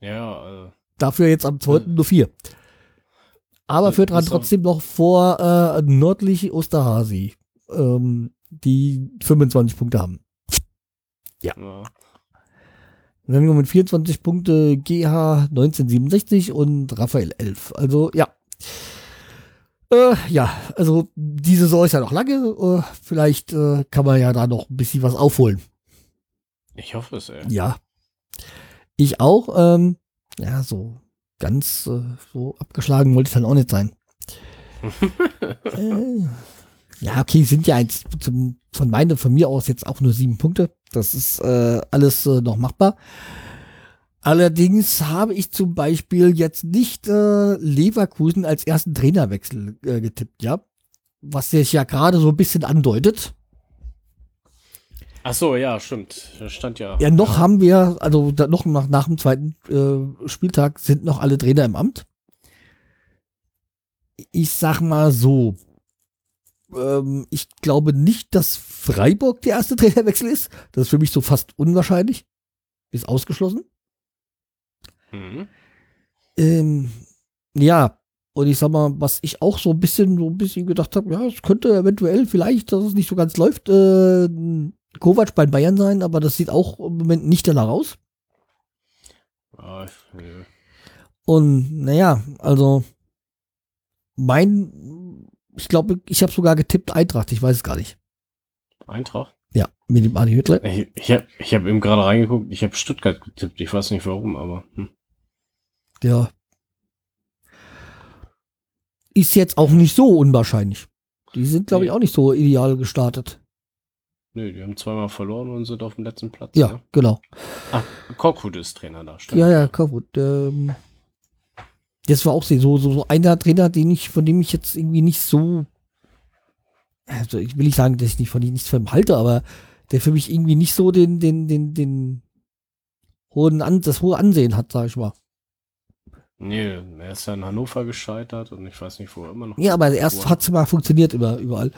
Ja, also. Dafür jetzt am zweiten nur vier. Aber führt dran trotzdem noch vor äh, nördlich Osterhasi, ähm, die fünfundzwanzig Punkte haben. Ja. Ja. Dann haben wir mit vierundzwanzig Punkte G H neunzehnhundertsiebenundsechzig und Raphael elf. Also, ja. Ja, also die Saison ist ja noch lange. Vielleicht äh, kann man ja da noch ein bisschen was aufholen. Ich hoffe es, ey. Ja. Ich auch. Ähm, ja, so ganz äh, so abgeschlagen wollte ich dann auch nicht sein. äh, ja, okay, sind ja eins zum, von, meine, von mir aus jetzt auch nur sieben Punkte. Das ist äh, alles äh, noch machbar. Allerdings habe ich zum Beispiel jetzt nicht äh, Leverkusen als ersten Trainerwechsel äh, getippt, ja. Was sich ja gerade so ein bisschen andeutet. Ach so, ja, stimmt. Da stand ja. Ja, noch ja. haben wir, also da, noch nach, nach dem zweiten äh, Spieltag sind noch alle Trainer im Amt. Ich sag mal so, ähm, ich glaube nicht, dass Freiburg der erste Trainerwechsel ist. Das ist für mich so fast unwahrscheinlich. Ist ausgeschlossen. Mhm. Ähm, ja, und ich sag mal, was ich auch so ein bisschen so ein bisschen gedacht habe, ja, es könnte eventuell vielleicht, dass es nicht so ganz läuft, äh, Kovac bei Bayern sein, aber das sieht auch im Moment nicht danach aus. Ah, nee. Und naja, also mein, ich glaube, ich habe sogar getippt Eintracht, ich weiß es gar nicht. Eintracht? Ja, mit dem Adi Hüttler. Ich, ich habe ich hab eben gerade reingeguckt, ich habe Stuttgart getippt, ich weiß nicht warum, aber... Hm. Ja. Ist jetzt auch nicht so unwahrscheinlich. Die sind, glaube ich, auch nicht so ideal gestartet. Nö, die haben zweimal verloren und sind auf dem letzten Platz. Ja, ne? Genau. Ah, Korkut ist Trainer da, stimmt. Ja, ja, Korkut. Ähm, das war auch so, so, so einer Trainer, den ich, von dem ich jetzt irgendwie nicht so, also ich will nicht sagen, dass ich nicht von ihm nichts von ihm halte, aber der für mich irgendwie nicht so den, den, den, den hohen An, das hohe Ansehen hat, sag ich mal. Nee, er ist ja in Hannover gescheitert und ich weiß nicht, wo er immer noch... Ja, aber erst hat es mal funktioniert über, überall.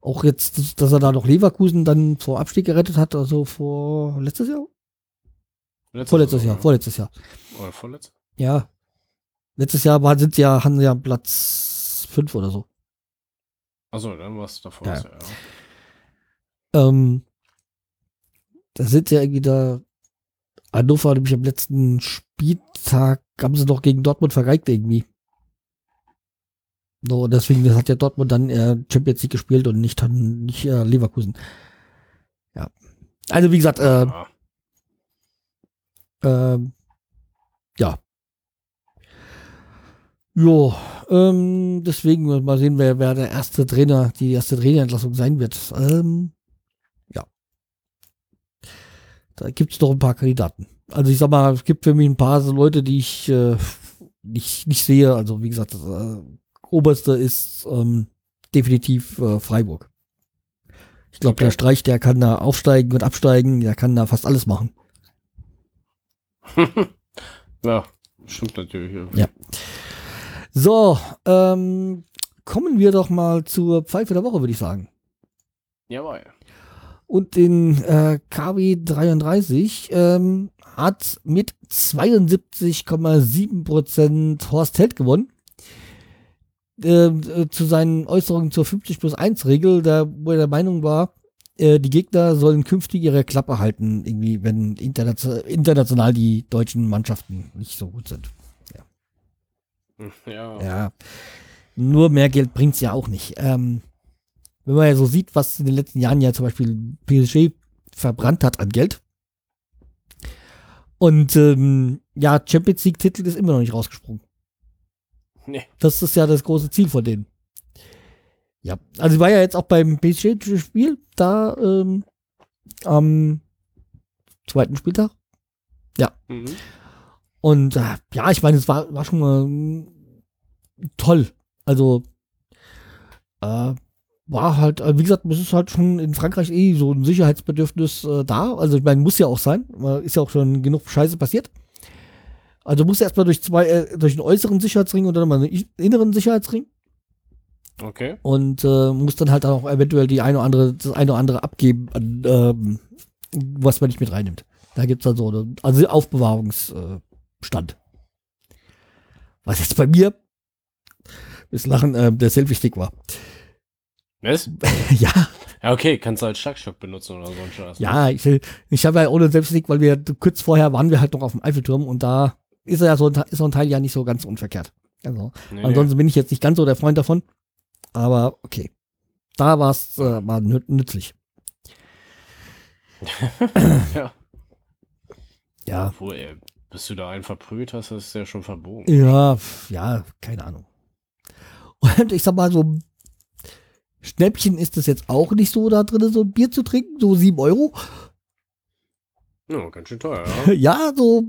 Auch jetzt, dass er da noch Leverkusen dann vor Abstieg gerettet hat, also vor letztes Jahr? Letztes vorletztes Jahr, Jahr, vorletztes Jahr. Oder vorletztes? Ja. Letztes Jahr war, sind ja, haben sie ja Platz fünf oder so. Achso, dann war es davor. Ja. Ja. Ähm, da sind ja irgendwie da... Hannover nämlich am letzten Spieltag haben sie noch gegen Dortmund vergeigt irgendwie. So, deswegen das hat ja Dortmund dann äh, Champions League gespielt und nicht, nicht äh, Leverkusen. Ja. Also wie gesagt, äh, ja. Äh, ja. Jo, ähm, deswegen mal sehen, wer, wer der erste Trainer, die erste Trainerentlassung sein wird. Ähm, Da gibt es doch ein paar Kandidaten. Also ich sag mal, es gibt für mich ein paar so Leute, die ich äh, nicht, nicht sehe. Also wie gesagt, das äh, oberste ist ähm, definitiv äh, Freiburg. Ich glaube, okay. Der Streich, der kann da aufsteigen und absteigen, der kann da fast alles machen. Ja, stimmt natürlich. Ja. Ja. So, ähm, kommen wir doch mal zur Pfeife der Woche, würde ich sagen. Jawohl. Und den äh, K W dreiunddreißig ähm, hat mit zweiundsiebzig Komma sieben Prozent Horst Held gewonnen. Äh, äh, zu seinen Äußerungen zur fünfzig plus eins Regel, da, wo er der Meinung war, äh, die Gegner sollen künftig ihre Klappe halten, irgendwie, wenn international, international die deutschen Mannschaften nicht so gut sind. Ja. Ja. Ja. Nur mehr Geld bringt's ja auch nicht. Ähm, Wenn man ja so sieht, was in den letzten Jahren ja zum Beispiel P S G verbrannt hat an Geld. Und ähm, ja, Champions League-Titel ist immer noch nicht rausgesprungen. Nee. Das ist ja das große Ziel von denen. Ja, also ich war ja jetzt auch beim P S G-Spiel da ähm, am zweiten Spieltag. Ja. Mhm. Und äh, ja, ich meine, es war, war schon mal äh, toll. Also äh, war halt, wie gesagt, es ist halt schon in Frankreich eh so ein Sicherheitsbedürfnis äh, da. Also ich meine, muss ja auch sein. Ist ja auch schon genug Scheiße passiert. Also muss erstmal durch zwei, äh, durch einen äußeren Sicherheitsring und dann mal einen inneren Sicherheitsring. Okay. Und äh, muss dann halt auch eventuell die eine oder andere, das eine oder andere abgeben, an, ähm, was man nicht mit reinnimmt. Da gibt es dann so einen also Aufbewahrungsstand. Äh, was jetzt bei mir bis Lachen äh, der Selfie-Stick war. Was? Ja. Ja, okay, kannst du halt Schlagstock benutzen oder so ein Scheiß. Ja, ich, ich habe ja ohne Selbstweg, weil wir kurz vorher waren wir halt noch auf dem Eiffelturm und da ist ja so ein, ist so ein Teil ja nicht so ganz unverkehrt. Also, nee, ansonsten nee. Bin ich jetzt nicht ganz so der Freund davon, aber okay. Da war's, äh, war es nü- nützlich. Ja. Ja. Obwohl, ey, bis du da einen verprügelt hast, das ist ja schon verbogen. Ja, ja, keine Ahnung. Und ich sag mal so, Schnäppchen ist es jetzt auch nicht so da drin, so ein Bier zu trinken, so sieben Euro. Ja, ganz schön teuer, ja. Ja, so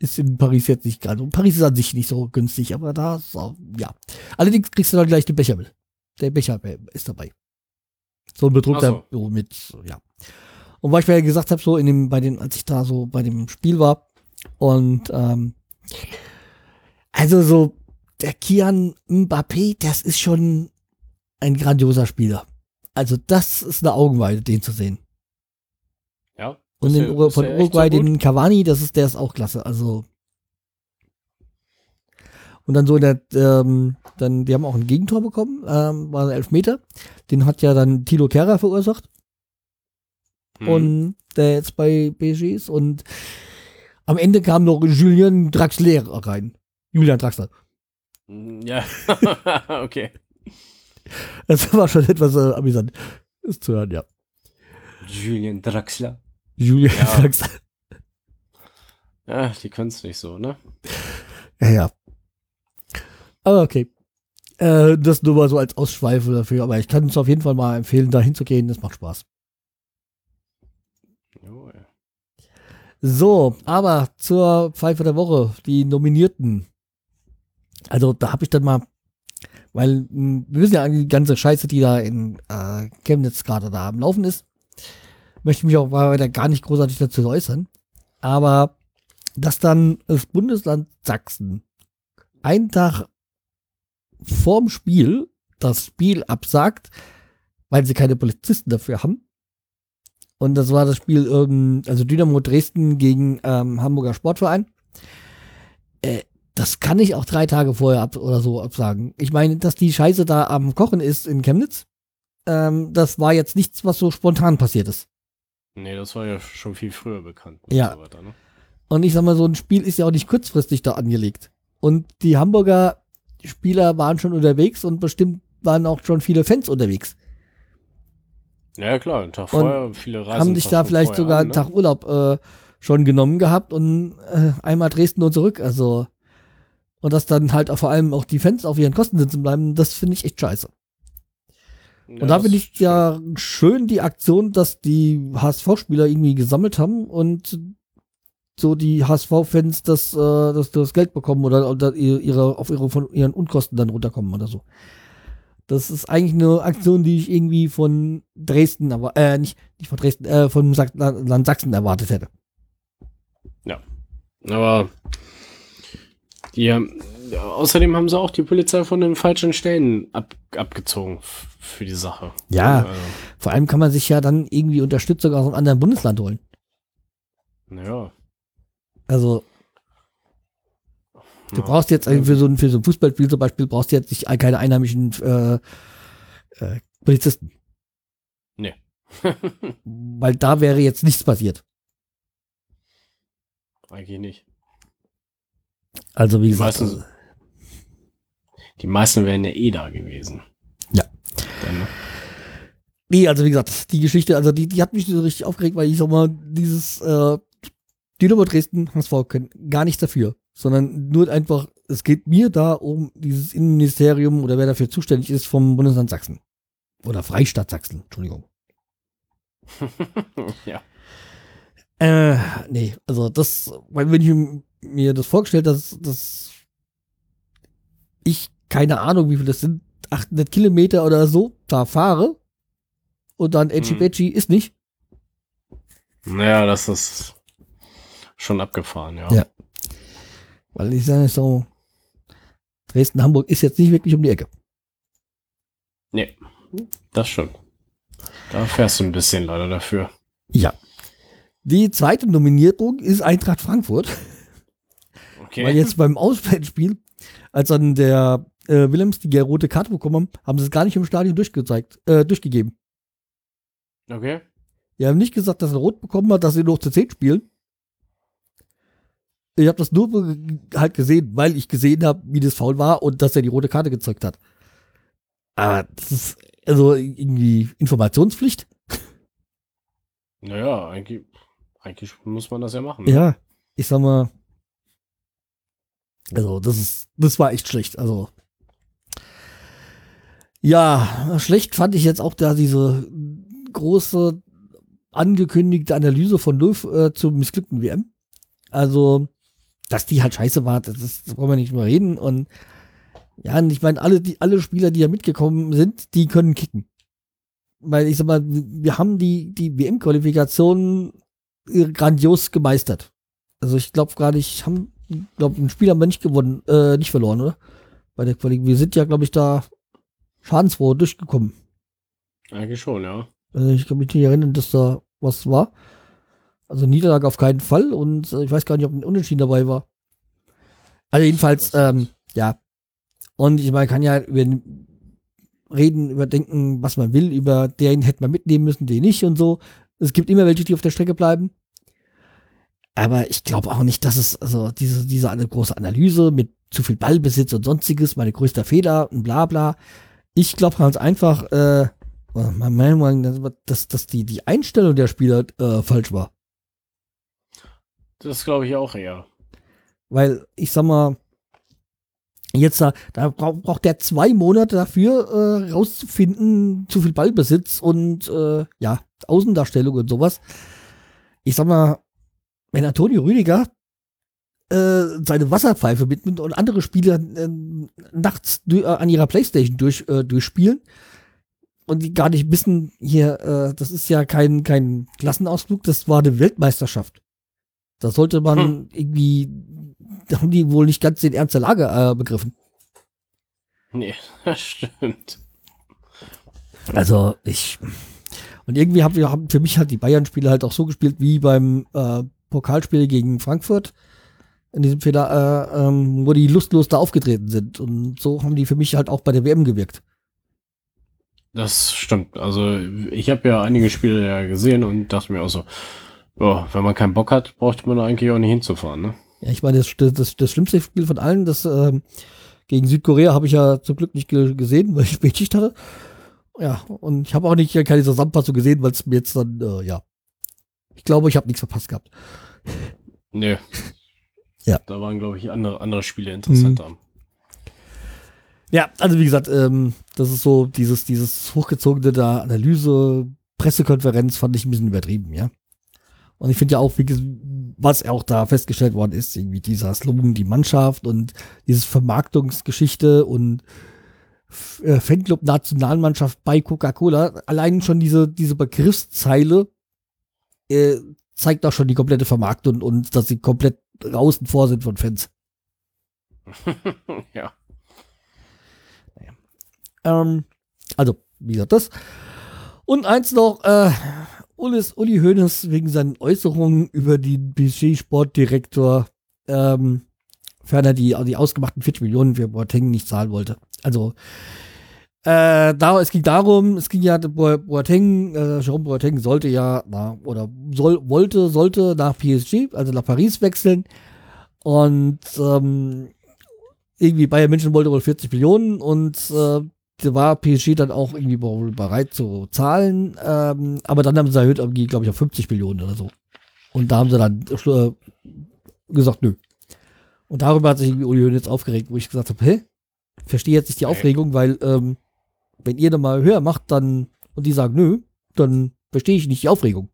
ist in Paris jetzt nicht gerade. Paris ist an sich nicht so günstig, aber da, so, ja. Allerdings kriegst du dann gleich den Becher mit. Der Becher ist dabei. So ein bedruckter so. So mit, ja. Und weil ich mir ja gesagt habe, so in dem, bei dem, als ich da so bei dem Spiel war und ähm, also so der Kian Mbappé, das ist schon ein grandioser Spieler. Also das ist eine Augenweide, den zu sehen. Ja. Und den, der, von Uruguay, so den Cavani, das ist, der ist auch klasse. Also und dann so, der, ähm, dann, die haben auch ein Gegentor bekommen, ähm, war ein Elfmeter. Den hat ja dann Tilo Kehrer verursacht. hm. und der jetzt bei P S G ist. Und am Ende kam noch Julian Draxler rein. Julian Draxler. Ja, okay. Das war schon etwas äh, amüsant, das zu hören, ja. Julian Draxler. Julian ja. Draxler. Ja, die können es nicht so, ne? Ja, ja. Aber okay. Äh, das nur mal so als Ausschweife dafür, aber ich kann es auf jeden Fall mal empfehlen, da hinzugehen, das macht Spaß. Jawohl. So, aber zur Pfeife der Woche, die Nominierten. Also da habe ich dann mal, weil wir wissen ja die ganze Scheiße, die da in äh, Chemnitz gerade da am Laufen ist, möchte mich auch weiter gar nicht großartig dazu äußern, aber dass dann das Bundesland Sachsen einen Tag vorm Spiel das Spiel absagt, weil sie keine Polizisten dafür haben. Und das war das Spiel, ähm, also Dynamo Dresden gegen ähm, Hamburger Sportverein. Äh, das kann ich auch drei Tage vorher ab oder so absagen. Ich meine, dass die Scheiße da am Kochen ist in Chemnitz, ähm, das war jetzt nichts, was so spontan passiert ist. Nee, das war ja schon viel früher bekannt. Ja. Und, so weiter, ne? Und ich sag mal, so ein Spiel ist ja auch nicht kurzfristig da angelegt. Und die Hamburger Spieler waren schon unterwegs und bestimmt waren auch schon viele Fans unterwegs. Ja klar, einen Tag vorher, viele Reisen. Haben sich da vielleicht sogar einen Tag Urlaub äh, schon genommen gehabt und äh, einmal Dresden und zurück. Also und dass dann halt auch vor allem auch die Fans auf ihren Kosten sitzen bleiben, das finde ich echt scheiße. Ja, und da finde ich ja schön die Aktion, dass die H S V-Spieler irgendwie gesammelt haben und so die H S V-Fans das, äh, das, das Geld bekommen oder, oder ihre, auf ihre, von ihren Unkosten dann runterkommen oder so. Das ist eigentlich eine Aktion, die ich irgendwie von Dresden, aber äh, nicht, nicht von Dresden, äh, von Sach- Land Sachsen erwartet hätte. Ja, aber die haben, ja, außerdem haben sie auch die Polizei von den falschen Stellen ab, abgezogen f- für die Sache. Ja, ja, also vor allem kann man sich ja dann irgendwie Unterstützung aus einem anderen Bundesland holen. Naja. Also, du brauchst jetzt für so, ein, für so ein Fußballspiel zum Beispiel, brauchst du jetzt nicht, keine einheimischen äh, äh, Polizisten. Nee. Weil da wäre jetzt nichts passiert. Eigentlich nicht. Also, wie die gesagt. Meisten, also, die meisten wären ja eh da gewesen. Ja. Dann, ne? Nee, also wie gesagt, die Geschichte, also die, die hat mich so richtig aufgeregt, weil ich sag mal, dieses äh, Dynamo Dresden, H S V können gar nichts dafür, sondern nur einfach, es geht mir da um dieses Innenministerium oder wer dafür zuständig ist vom Bundesland Sachsen. Oder Freistaat Sachsen, Entschuldigung. Ja. Äh, nee, also das, weil wenn ich mir das vorgestellt habe, dass, dass ich, keine Ahnung, wie viel das sind, achthundert Kilometer oder so, da fahre und dann Edgy-Bedgy hm. ist nicht. Naja, das ist schon abgefahren, ja. Ja. Weil ich sage so, Dresden-Hamburg ist jetzt nicht wirklich um die Ecke. Nee, das schon. Da fährst du ein bisschen leider dafür. Ja. Die zweite Nominierung ist Eintracht Frankfurt. Okay. Weil jetzt beim Auswärtsspiel, als dann der äh, Willems die rote Karte bekommen haben, haben sie es gar nicht im Stadion durchgezeigt, äh, durchgegeben. Okay. Die haben nicht gesagt, dass er rot bekommen hat, dass sie noch zu zehn spielen. Ich habe das nur halt gesehen, weil ich gesehen habe, wie das Foul war und dass er die rote Karte gezeigt hat. Aber das ist also irgendwie Informationspflicht. Naja, eigentlich, eigentlich muss man das ja machen. Ne? Ja, ich sag mal, also das ist, das war echt schlecht. Also ja, schlecht fand ich jetzt auch da diese große angekündigte Analyse von Löw äh, zur missglückten W M. Also dass die halt scheiße war, das, ist, das brauchen wir nicht mehr reden. Und ja, ich meine, alle, die, alle Spieler, die da mitgekommen sind, die können kicken. Weil ich sag mal, wir haben die, die W M-Qualifikation grandios gemeistert. Also ich glaube gar nicht, haben, glaube ein Spieler haben wir nicht gewonnen, äh, nicht verloren, oder? Bei der Qualifikation. Wir sind ja, glaube ich, da schadensfroh durchgekommen. Eigentlich schon, ja. Also ich kann mich nicht erinnern, dass da was war. Also Niederlage auf keinen Fall und äh, ich weiß gar nicht, ob ein Unentschieden dabei war. Also jedenfalls, ähm, ja. Und ich meine, kann ja über reden, überdenken, was man will, über den hätte man mitnehmen müssen, den nicht und so. Es gibt immer welche, die auf der Strecke bleiben. Aber ich glaube auch nicht, dass es, also diese, diese eine große Analyse mit zu viel Ballbesitz und sonstiges, meine größter Fehler und bla bla. Ich glaube ganz einfach, äh, dass, dass die, die Einstellung der Spieler äh, falsch war. Das glaube ich auch eher. Weil, ich sag mal, jetzt da, da braucht der zwei Monate dafür, äh, rauszufinden, zu viel Ballbesitz und äh, ja, Außendarstellung und sowas. Ich sag mal, wenn Antonio Rüdiger äh, seine Wasserpfeife mitnimmt und andere Spieler äh, nachts d- an ihrer Playstation durch, äh, durchspielen und die gar nicht wissen, hier, äh, das ist ja kein, kein Klassenausflug, das war eine Weltmeisterschaft. Da sollte man hm. irgendwie, da haben die wohl nicht ganz den Ernst der Lage äh, begriffen. Nee, das stimmt. Also ich, und irgendwie haben wir, haben für mich halt die Bayern-Spiele halt auch so gespielt wie beim äh, Pokalspiel gegen Frankfurt. In diesem Fehler, äh, ähm, wo die lustlos da aufgetreten sind. Und so haben die für mich halt auch bei der W M gewirkt. Das stimmt. Also ich habe ja einige Spiele ja gesehen und dachte mir auch so, ja, wenn man keinen Bock hat, braucht man eigentlich auch nicht hinzufahren, ne? Ja, ich meine, das, das, das schlimmste Spiel von allen, das ähm, gegen Südkorea habe ich ja zum Glück nicht ge- gesehen, weil ich Spätschicht hatte. Ja, und ich habe auch nicht keine Zusammenfassung gesehen, weil es mir jetzt dann, äh, ja. Ich glaube, ich habe nichts verpasst gehabt. Nee. Ja. Da waren, glaube ich, andere, andere Spiele interessanter. Mhm. Ja, also wie gesagt, ähm, das ist so dieses, dieses hochgezogene da Analyse, Pressekonferenz fand ich ein bisschen übertrieben, ja. Und ich finde ja auch, was auch da festgestellt worden ist, irgendwie dieser Slogan, die Mannschaft und dieses Vermarktungsgeschichte und Fanclub Nationalmannschaft bei Coca-Cola. Allein schon diese, diese Begriffszeile äh, zeigt auch schon die komplette Vermarktung und, und dass sie komplett außen vor sind von Fans. Ja. Naja. Ähm, also, wie gesagt, das. Und eins noch, äh, Uli Hoeneß wegen seinen Äußerungen über den P S G-Sportdirektor ähm, ferner die, die ausgemachten vierzig Millionen für Boateng nicht zahlen wollte. Also äh, da, es ging darum, es ging ja Boateng, äh, Jerome Boateng sollte ja na, oder soll, wollte, sollte nach P S G, also nach Paris wechseln und ähm, irgendwie Bayern München wollte wohl vierzig Millionen und äh, war P S G dann auch irgendwie bereit zu zahlen, ähm, aber dann haben sie erhöht, glaube ich, auf fünfzig Millionen oder so. Und da haben sie dann äh, gesagt, nö. Und darüber hat sich Uli Hoeneß aufgeregt, wo ich gesagt habe, hä? Verstehe jetzt nicht die Aufregung, weil ähm, wenn ihr dann mal höher macht, dann und die sagen, nö, dann verstehe ich nicht die Aufregung.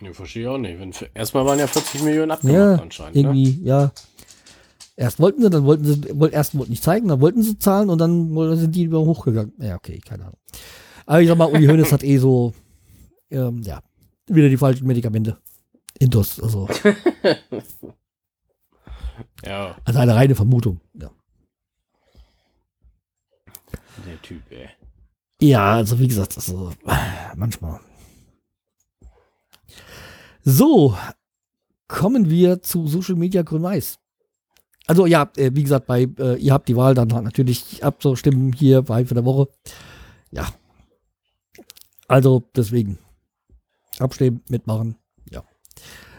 Nee, verstehe ich auch nicht. Wenn, erstmal waren ja vierzig Millionen abgemacht ja, anscheinend. Irgendwie, ne? Ja. Erst wollten sie, dann wollten sie, erst wollten nicht zeigen, dann wollten sie zahlen und dann sind die über hochgegangen. Ja, okay, keine Ahnung. Aber ich sag mal, Uli Hoeneß hat eh so, ähm, ja, wieder die falschen Medikamente. Intus, also. Ja. Also eine reine Vermutung, ja. Der Typ, ey. Ja, also wie gesagt, also, manchmal. So, kommen wir zu Social Media Grün-Weiß. Also ja, wie gesagt, bei äh, ihr habt die Wahl, dann natürlich abzustimmen hier bei für der Woche. Ja. Also deswegen. Abstimmen, mitmachen. Ja.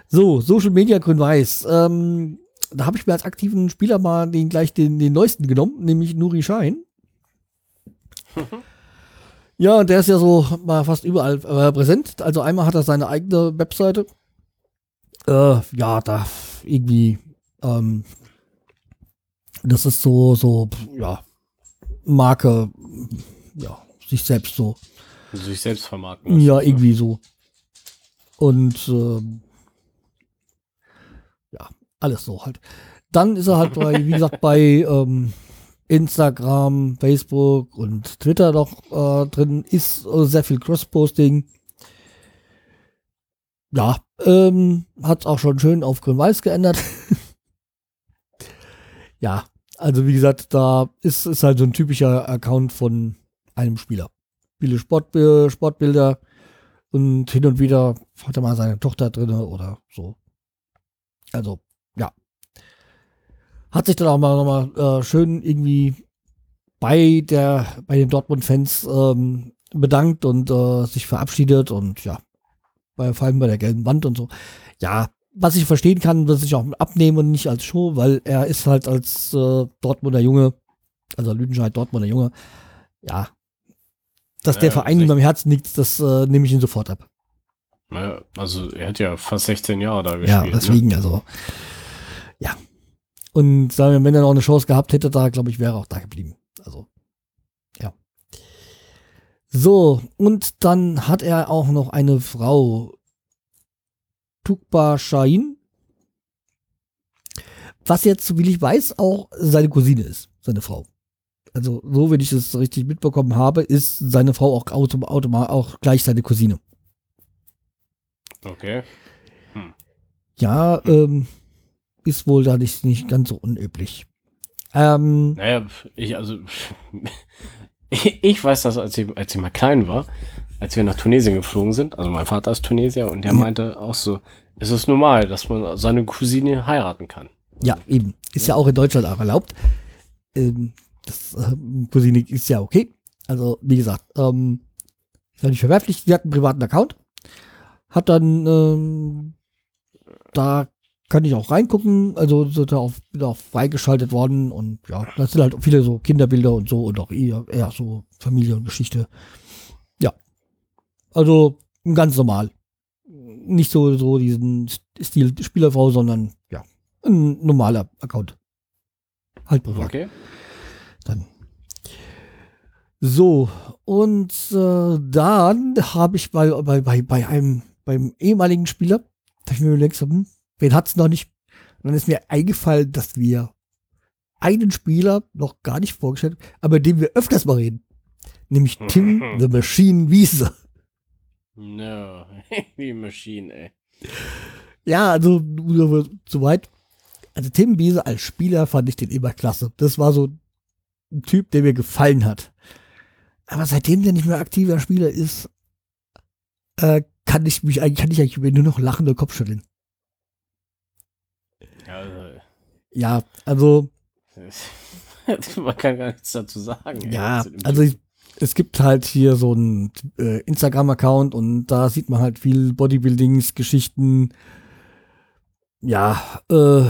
So, Social Media Grün-Weiß. Ähm, da habe ich mir als aktiven Spieler mal den gleich den, den neuesten genommen, nämlich Nuri Şahin. Mhm. Ja, und der ist ja so mal fast überall äh, präsent. Also einmal hat er seine eigene Webseite. Äh, ja, da irgendwie ähm, das ist so, so, ja, Marke, ja, sich selbst so. Also sich selbst vermarkten. Ja, irgendwie ja. So. Und, ähm, ja, alles so halt. Dann ist er halt bei, wie gesagt, bei ähm, Instagram, Facebook und Twitter noch äh, drin. Ist äh, sehr viel Cross-Posting. Ja, ähm, hat's auch schon schön auf Grün-Weiß geändert. Ja. Also, wie gesagt, da ist, ist halt so ein typischer Account von einem Spieler. Viele Sport, Sportbilder und hin und wieder hat er mal seine Tochter drin oder so. Also, ja. Hat sich dann auch mal nochmal äh, schön irgendwie bei, der, bei den Dortmund-Fans ähm, bedankt und äh, sich verabschiedet und ja, bei, vor allem bei der gelben Wand und so. Ja, was ich verstehen kann, dass ich auch abnehmen und nicht als Show, weil er ist halt als äh, Dortmunder Junge, also Lüdenscheid Dortmunder Junge, ja, dass ja, der Verein ihm am Herzen liegt, das äh, nehme ich ihn sofort ab. Naja, also er hat ja fast sechzehn Jahre da gespielt. Ja, deswegen, ne? Also, ja. Und sagen wir, wenn er noch eine Chance gehabt hätte, da glaube ich, wäre er auch da geblieben. Also, ja. So, und dann hat er auch noch eine Frau, Nuri Şahin, was jetzt, so wie ich weiß, auch seine Cousine ist, seine Frau. Also, so wie ich es richtig mitbekommen habe, ist seine Frau auch automatisch auch gleich seine Cousine. Okay. Hm. Ja, ähm, ist wohl da nicht, nicht ganz so unüblich. Ähm, naja, ich, also, ich, ich weiß das, als ich, als ich mal klein war, als wir nach Tunesien geflogen sind, also mein Vater ist Tunesier und der ja. meinte auch so, es ist normal, dass man seine Cousine heiraten kann. Ja, eben. Ist ja, ja auch in Deutschland auch erlaubt. Ähm, das äh, Cousine ist ja okay. Also, wie gesagt, ähm, ist ja nicht verwerflich. Sie hat einen privaten Account. Hat dann, ähm, da kann ich auch reingucken, also sind da auch, da auch freigeschaltet worden und ja, das sind halt viele so Kinderbilder und so und auch eher, eher so Familie und Geschichte. Ja, also ganz normal. Nicht so, so diesen Stil Spielerfrau, sondern ja, ein normaler Account. Halt privat. Okay. Dann. So, und äh, dann habe ich bei, bei, bei einem beim ehemaligen Spieler, da ich mir überlegt habe, hm, wen hat's noch nicht? Und dann ist mir eingefallen, dass wir einen Spieler noch gar nicht vorgestellt haben, aber den wir öfters mal reden. Nämlich Tim The Machine Wiese. No, die Machine, ey. Ja, also soweit. Also Tim Wiese als Spieler fand ich den immer klasse. Das war so ein Typ, der mir gefallen hat. Aber seitdem der nicht mehr aktiver Spieler ist, äh, kann ich mich eigentlich, kann ich eigentlich nur noch lachen und Kopfschütteln. Ja, also, ja, also man kann gar nichts dazu sagen. Ja, ey, also ich, es gibt halt hier so einen äh, Instagram-Account und da sieht man halt viel Bodybuildings-Geschichten. Ja, äh,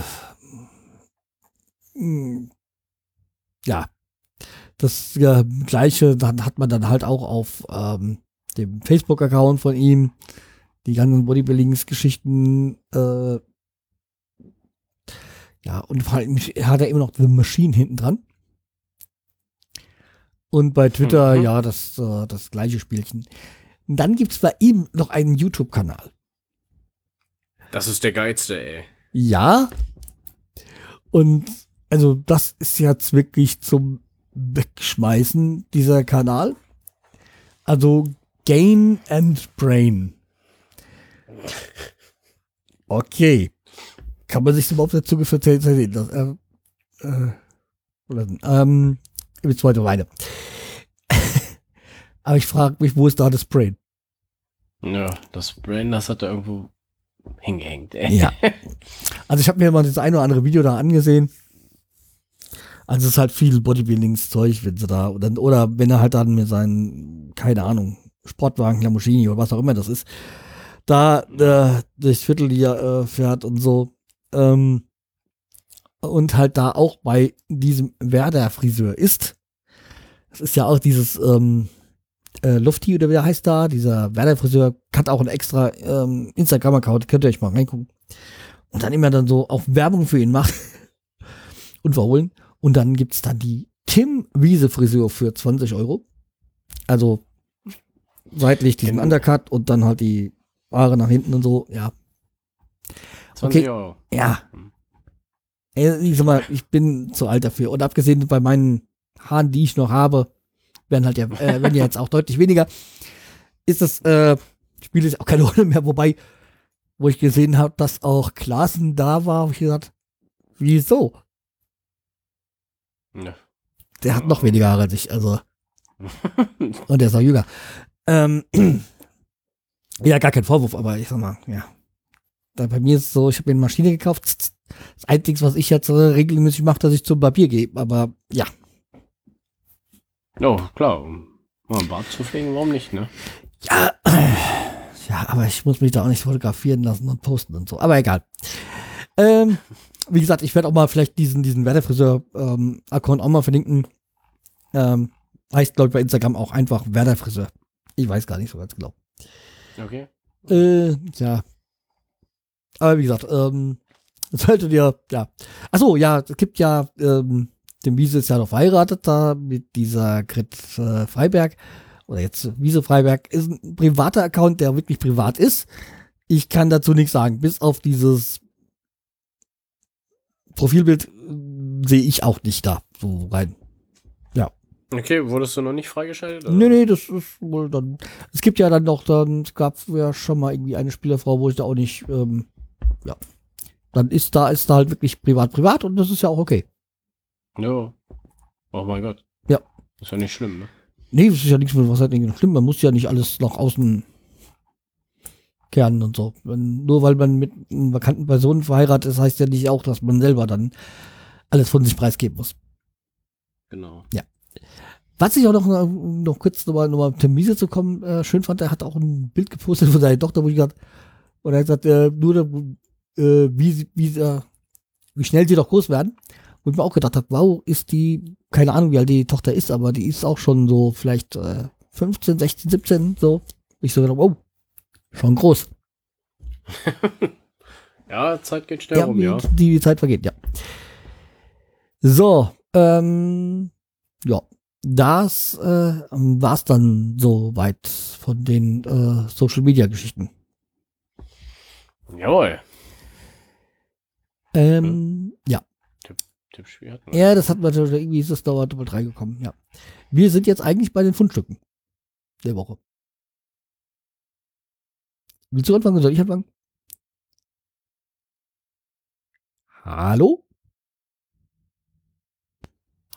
mh, ja, das ja, Gleiche dann hat man dann halt auch auf ähm, dem Facebook-Account von ihm, die ganzen Bodybuildings-Geschichten, äh, ja, und vor allem hat er immer noch The Machine hinten dran. Und bei Twitter, mhm. ja, das, äh, das gleiche Spielchen. Und dann gibt's bei ihm noch einen YouTube-Kanal. Das ist der geilste, ey. Ja. Und, also, das ist jetzt wirklich zum Wegschmeißen, dieser Kanal. Also, Game and Brain. Okay. Kann man sich überhaupt dazu verzeihen, dass er äh, ähm, ich zweite Weine. Aber ich frage mich, wo ist da das Brain? Ja, das Brain, das hat er irgendwo hingehängt. Ey. Ja. Also ich habe mir mal das ein oder andere Video da angesehen. Also es ist halt viel Bodybuildings-Zeug, wenn sie da, oder, oder wenn er halt dann mit seinen, keine Ahnung, Sportwagen, Lamborghini oder was auch immer das ist, da äh, durchs Vierteljahr äh, fährt und so. Ähm, und halt da auch bei diesem Werder-Friseur ist. Das ist ja auch dieses ähm, äh, Lufti oder wie der heißt da, dieser Werder-Friseur hat auch einen extra ähm, Instagram-Account, könnt ihr euch mal reingucken. Und dann immer dann so auch Werbung für ihn macht und verholen. Und dann gibt es dann die Tim-Wiese-Frisur für zwanzig Euro. Also seitlich diesen Undercut und dann halt die Haare nach hinten und so, ja. zwanzig Euro. Ja. Ich sag mal, ich bin zu alt dafür. Und abgesehen bei meinen Haaren, die ich noch habe, werden halt ja, äh, werden ja jetzt auch deutlich weniger. Ist das, äh, spielt es auch keine Rolle mehr. Wobei, wo ich gesehen habe, dass auch Klaassen da war, habe ich gesagt, wieso? Ja. Der hat noch weniger Haare als ich, also. Und der ist auch jünger. Ähm, ja, gar kein Vorwurf, aber ich sag mal, ja. Da bei mir ist es so, ich habe mir eine Maschine gekauft. Das Einzige, was ich jetzt regelmäßig mache, dass ich zum Barbier gehe, aber ja. Oh, klar. Mal einen Bart zu pflegen, warum nicht, ne? Ja, ja. Ja, aber ich muss mich da auch nicht fotografieren lassen und posten und so. Aber egal. Ähm, wie gesagt, ich werde auch mal vielleicht diesen, diesen Werder-Friseur-Account ähm, auch mal verlinken. Ähm, heißt, glaube ich, bei Instagram auch einfach Werder-Friseur. Ich weiß gar nicht so ganz genau. Okay. Äh, ja. Aber wie gesagt, ähm, solltet ihr, ja. Achso, ja, es gibt ja, ähm, dem Wiese ist ja noch verheiratet da mit dieser Grit äh, Freiberg. Oder jetzt Wiese Freiberg ist ein privater Account, der wirklich privat ist. Ich kann dazu nichts sagen. Bis auf dieses Profilbild äh, sehe ich auch nicht da so rein. Ja. Okay, wurdest du noch nicht freigeschaltet? Oder? Nee, nee, das ist wohl dann. Es gibt ja dann noch, dann gab es ja schon mal irgendwie eine Spielerfrau, wo ich da auch nicht, ähm, ja. Dann ist da, ist da halt wirklich privat, privat und das ist ja auch okay. Ja. Oh mein Gott. Ja. Ist ja nicht schlimm, ne? Nee, das ist ja nichts, was halt nicht schlimm. Man muss ja nicht alles nach außen kehren und so. Wenn, nur weil man mit einer bekannten Person verheiratet ist, heißt ja nicht auch, dass man selber dann alles von sich preisgeben muss. Genau. Ja. Was ich auch noch, noch kurz nochmal noch auf Tim Wiese zu kommen, äh, schön fand, er hat auch ein Bild gepostet von seiner Tochter, wo ich gesagt, und er hat gesagt, äh, nur äh, wie, wie, äh, wie schnell sie doch groß werden. Wo ich mir auch gedacht habe, wow, ist die, keine Ahnung, wie alt die Tochter ist, aber die ist auch schon so vielleicht äh, fünfzehn, sechzehn, siebzehn, so. Ich so gedacht, wow, schon groß. Ja, Zeit geht schnell ja, rum, die, ja. Die, die Zeit vergeht, ja. So, ähm, ja, das äh, war's dann soweit von den äh, Social-Media-Geschichten. Jawohl. Ähm, hm. ja. Ja, das hat man irgendwie, ist das dauernd Doppel drei gekommen, ja. Wir sind jetzt eigentlich bei den Fundstücken der Woche. Willst du anfangen oder soll ich anfangen? Hallo?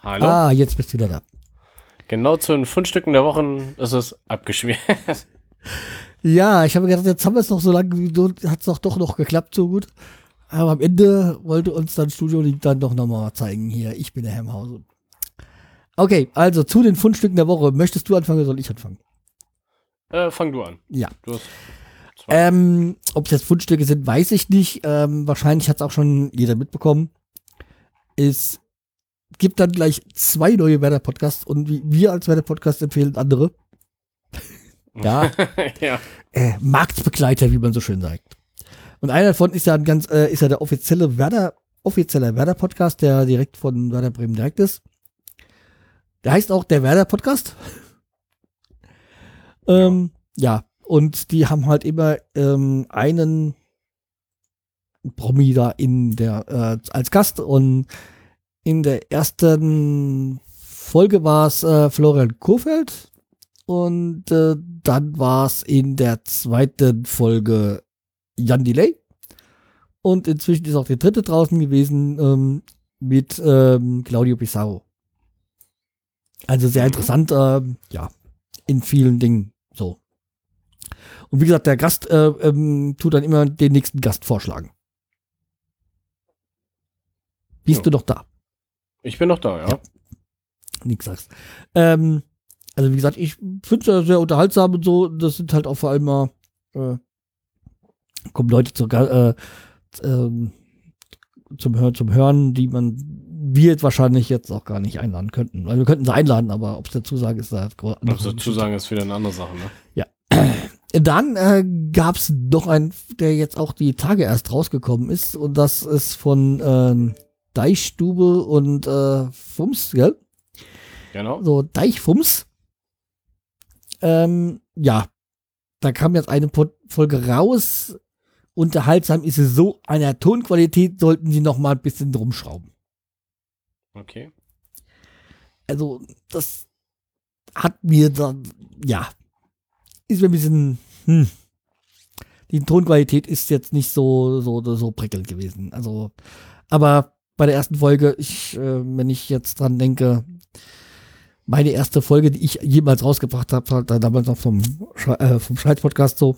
Hallo? Ah, jetzt bist du wieder da. Genau zu den Fundstücken der Wochen ist es abgeschmiert. Ja, ich habe gedacht, jetzt haben wir es noch so lange, hat es doch doch noch geklappt so gut. Aber am Ende wollte uns dann Studio Link dann doch nochmal zeigen, hier, ich bin der Herr Hausen. Okay, also zu den Fundstücken der Woche. Möchtest du anfangen oder soll ich anfangen? Äh, fang du an. Ja. Du hast ähm, ob es jetzt Fundstücke sind, weiß ich nicht. Ähm, wahrscheinlich hat es auch schon jeder mitbekommen. Es gibt dann gleich zwei neue Werder-Podcasts und wir als Werder-Podcast empfehlen andere. Ja. Ja. Äh, Marktbegleiter, wie man so schön sagt. Und einer davon ist ja ein ganz, äh, ist ja der offizielle Werder, offizielle Werder-Podcast, der direkt von Werder Bremen direkt ist. Der heißt auch der Werder-Podcast. ähm, ja. ja, und die haben halt immer ähm, einen Promi da in der, äh, als Gast und in der ersten Folge war es äh, Florian Kohfeldt und äh, dann war es in der zweiten Folge Jan Delay. Und inzwischen ist auch der dritte draußen gewesen ähm, mit ähm, Claudio Pizarro. Also sehr interessant, äh, ja, in vielen Dingen so. Und wie gesagt, der Gast äh, ähm, tut dann immer den nächsten Gast vorschlagen. Bist jo. du noch da? Ich bin noch da, ja. ja. Nix sagst. Ähm, also wie gesagt, ich finde es ja sehr unterhaltsam und so. Das sind halt auch vor allem mal äh, kommen Leute zu, äh, ähm, zum, Hör- zum Hören, die man wir jetzt wahrscheinlich jetzt auch gar nicht einladen könnten. Also wir könnten sie einladen, aber ob es der Zusage ist, da hat groß. Ob es der Zusage ist, wieder eine andere Sache, ne? Ja. Dann äh, gab es noch einen, der jetzt auch die Tage erst rausgekommen ist und das ist von äh, Deichstube und äh, Fums, gell? Genau. So Deichfums. Ähm, ja. Da kam jetzt eine Folge raus. Unterhaltsam ist es so. An der Tonqualität sollten sie noch mal ein bisschen rumschrauben. Okay. Also, das hat mir dann, ja, ist mir ein bisschen, hm. Die Tonqualität ist jetzt nicht so, so, so prickelnd gewesen. Also, aber bei der ersten Folge, ich, äh, wenn ich jetzt dran denke, meine erste Folge, die ich jemals rausgebracht habe, damals noch vom, äh, vom Scheiß-Podcast so.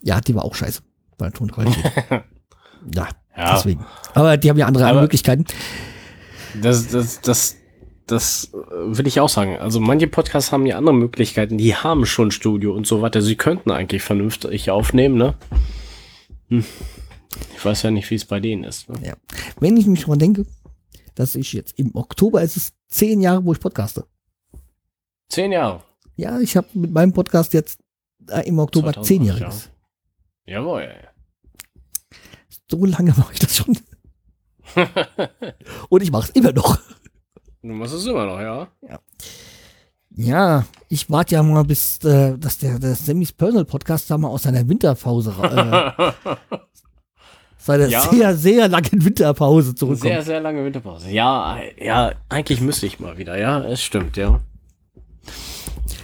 Ja, die war auch scheiße. Bei der Tonqualität. ja, ja, deswegen. Aber die haben ja andere Aber Möglichkeiten. Das, das, das das will ich auch sagen. Also manche Podcasts haben ja andere Möglichkeiten. Die haben schon Studio und so weiter. Sie könnten eigentlich vernünftig aufnehmen, ne? Hm. Ich weiß ja nicht, wie es bei denen ist. Ne? Ja. Wenn ich mich schon mal denke, dass ich jetzt im Oktober, es ist zehn Jahre, wo ich podcaste. Zehn Jahre? Ja, ich habe mit meinem Podcast jetzt äh, im Oktober zehnjähriges. Ja. Jawohl. So lange mache ich das schon. Und ich mache es immer noch. Du machst es immer noch, ja. Ja, ja, ich warte ja mal, bis äh, dass der, der Semis Personal Podcast da mal aus seiner Winterpause äh, seiner ja. sehr, sehr langen Winterpause zurückkommt. Sehr, sehr lange Winterpause. Ja, ja, eigentlich müsste ich mal wieder, ja, es stimmt, ja.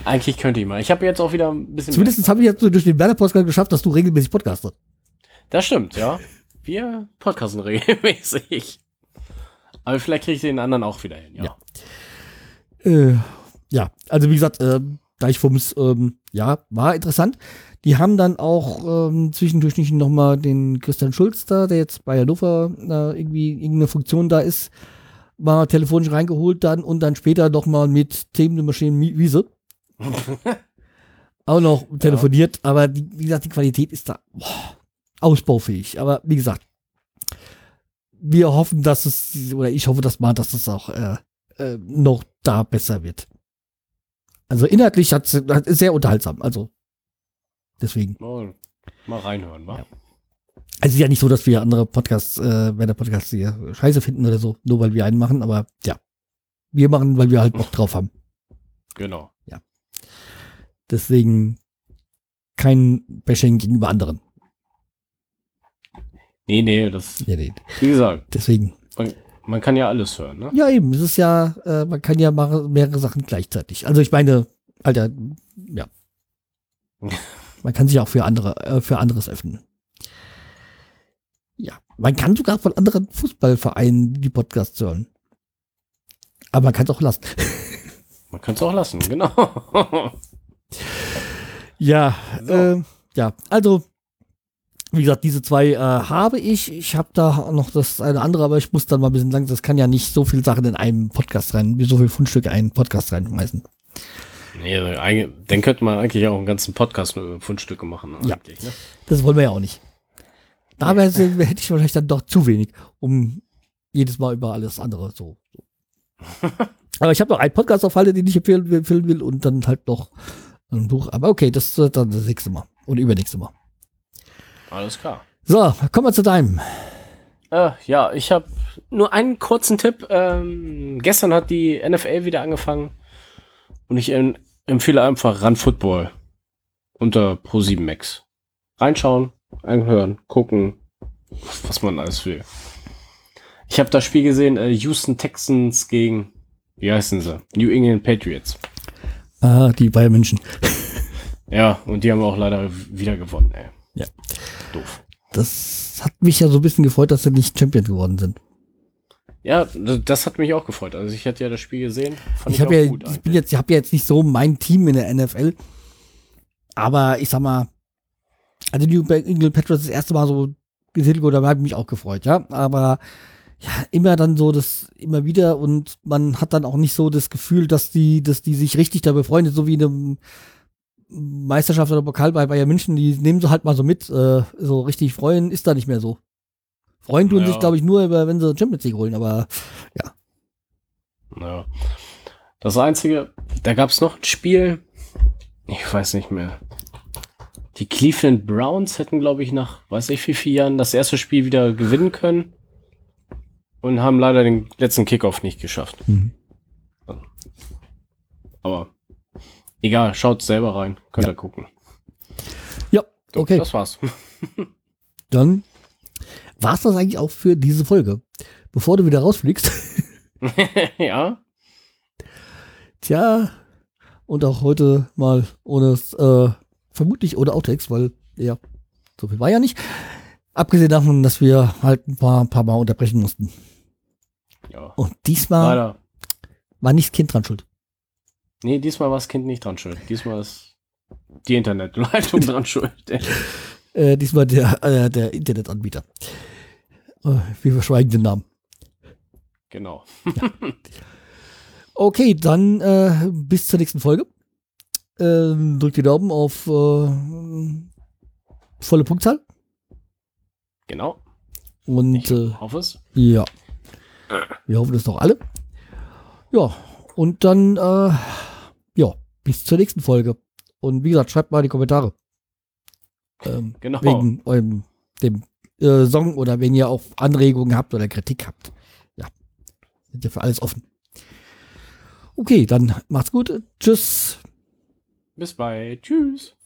Eigentlich könnte ich mal. Ich habe jetzt auch wieder ein bisschen... Zumindest habe ich jetzt durch den Werder-Podcast geschafft, dass du regelmäßig podcastest. Das stimmt, ja. Wir podcasten regelmäßig. Aber vielleicht kriege ich den anderen auch wieder hin, ja. Ja, äh, ja. Also wie gesagt, äh, Deichfumms, ähm, ja, war interessant. Die haben dann auch ähm, zwischendurch nicht nochmal den Christian Schulz da, der jetzt bei Hannover äh, irgendwie irgendeine Funktion da ist, mal telefonisch reingeholt dann und dann später nochmal mit Themen der Maschinenwiese auch noch telefoniert. Ja. Aber die, wie gesagt, die Qualität ist da boah, ausbaufähig. Aber wie gesagt, wir hoffen, dass es, oder ich hoffe, dass mal, dass es auch äh, äh, noch da besser wird. Also inhaltlich hat es sehr unterhaltsam. Also deswegen. Mal, mal reinhören, wa? Ja. Also es ist ja nicht so, dass wir andere Podcasts, äh, wenn der Podcast hier scheiße finden oder so, nur weil wir einen machen, aber ja. Wir machen, weil wir halt Bock drauf haben. Genau. Ja. Deswegen kein Bashing gegenüber anderen. Nee, nee, das, ja, nee. Wie gesagt, deswegen. Man, man kann ja alles hören, ne? Ja, eben, es ist ja, äh, man kann ja mehrere Sachen gleichzeitig. Also ich meine, Alter, ja. Man kann sich auch für andere, äh, für anderes öffnen. Ja, man kann sogar von anderen Fußballvereinen die Podcasts hören. Aber man kann es auch lassen. Man kann es auch lassen, genau. Ja, so. äh, ja, also, wie gesagt, diese zwei äh, habe ich. Ich habe da noch das eine andere, aber ich muss dann mal ein bisschen lang. Das kann ja nicht so viele Sachen in einem Podcast rein, so viele Fundstücke in einen Podcast reinschmeißen. Nee, dann könnte man eigentlich auch einen ganzen Podcast nur über Fundstücke machen. Ja, ne? Das wollen wir ja auch nicht. Dabei nee. Hätte ich wahrscheinlich dann doch zu wenig, um jedes Mal über alles andere so. Aber ich habe noch einen Podcast auf Halle, den ich empfehlen, empfehlen will und dann halt noch ein Buch. Aber okay, das ist dann das nächste Mal und übernächste Mal. Alles klar. So, kommen wir zu deinem. Äh, ja, ich habe nur einen kurzen Tipp. Ähm, gestern hat die N F L wieder angefangen. Und ich empfehle einfach Run Football unter Pro sieben Max. Reinschauen, anhören, gucken, was man alles will. Ich habe das Spiel gesehen, äh, Houston Texans gegen, wie heißen sie? New England Patriots. Ah, die Bayern München. Ja, und die haben auch leider wieder gewonnen, ey. Ja. Doof. Das hat mich ja so ein bisschen gefreut, dass sie nicht Champion geworden sind. Ja, das hat mich auch gefreut. Also ich hatte ja das Spiel gesehen. Fand ich ich, ja, gut, ich bin jetzt, ich habe ja jetzt nicht so mein Team in der N F L, aber ich sag mal, also die New England Patriots das erste Mal so gesehen wurde, da habe ich mich auch gefreut, ja. Aber ja, immer dann so das immer wieder und man hat dann auch nicht so das Gefühl, dass die, dass die sich richtig da befreundet, so wie in einem Meisterschaft oder Pokal bei Bayern München, die nehmen sie halt mal so mit, äh, so richtig freuen ist da nicht mehr so. Freuen tun ja. sich, glaube ich, nur, wenn sie Champions League holen, aber ja. Ja. Das Einzige, da gab es noch ein Spiel, ich weiß nicht mehr. Die Cleveland Browns hätten, glaube ich, nach, weiß ich, wie vielen Jahren das erste Spiel wieder gewinnen können und haben leider den letzten Kickoff nicht geschafft. Mhm. Aber egal, schaut selber rein, könnt ihr ja. gucken. Ja, so, okay. Das war's. Dann war es das eigentlich auch für diese Folge. Bevor du wieder rausfliegst. Ja. Tja, und auch heute mal ohne, äh, vermutlich ohne Outtakes, weil, ja, so viel war ja nicht. Abgesehen davon, dass wir halt ein paar, ein paar Mal unterbrechen mussten. Ja. Und diesmal Leider. war nicht das Kind dran schuld. Nee, diesmal war das Kind nicht dran schuld. Diesmal ist die Internetleitung dran schuld. Äh, diesmal der, äh, der Internetanbieter. Wir verschweigen den Namen. Genau. Ja. Okay, dann äh, bis zur nächsten Folge. Ähm, drückt die Daumen auf äh, volle Punktzahl. Genau. Und ich äh, hoffe es. Ja. Wir hoffen es noch alle. Ja, und dann äh, ja, bis zur nächsten Folge. Und wie gesagt, schreibt mal in die Kommentare. Ähm, genau. Wegen eurem dem äh, Song oder wenn ihr auch Anregungen habt oder Kritik habt. Ja. Sind ja für alles offen. Okay, dann macht's gut. Tschüss. Bis bald. Tschüss.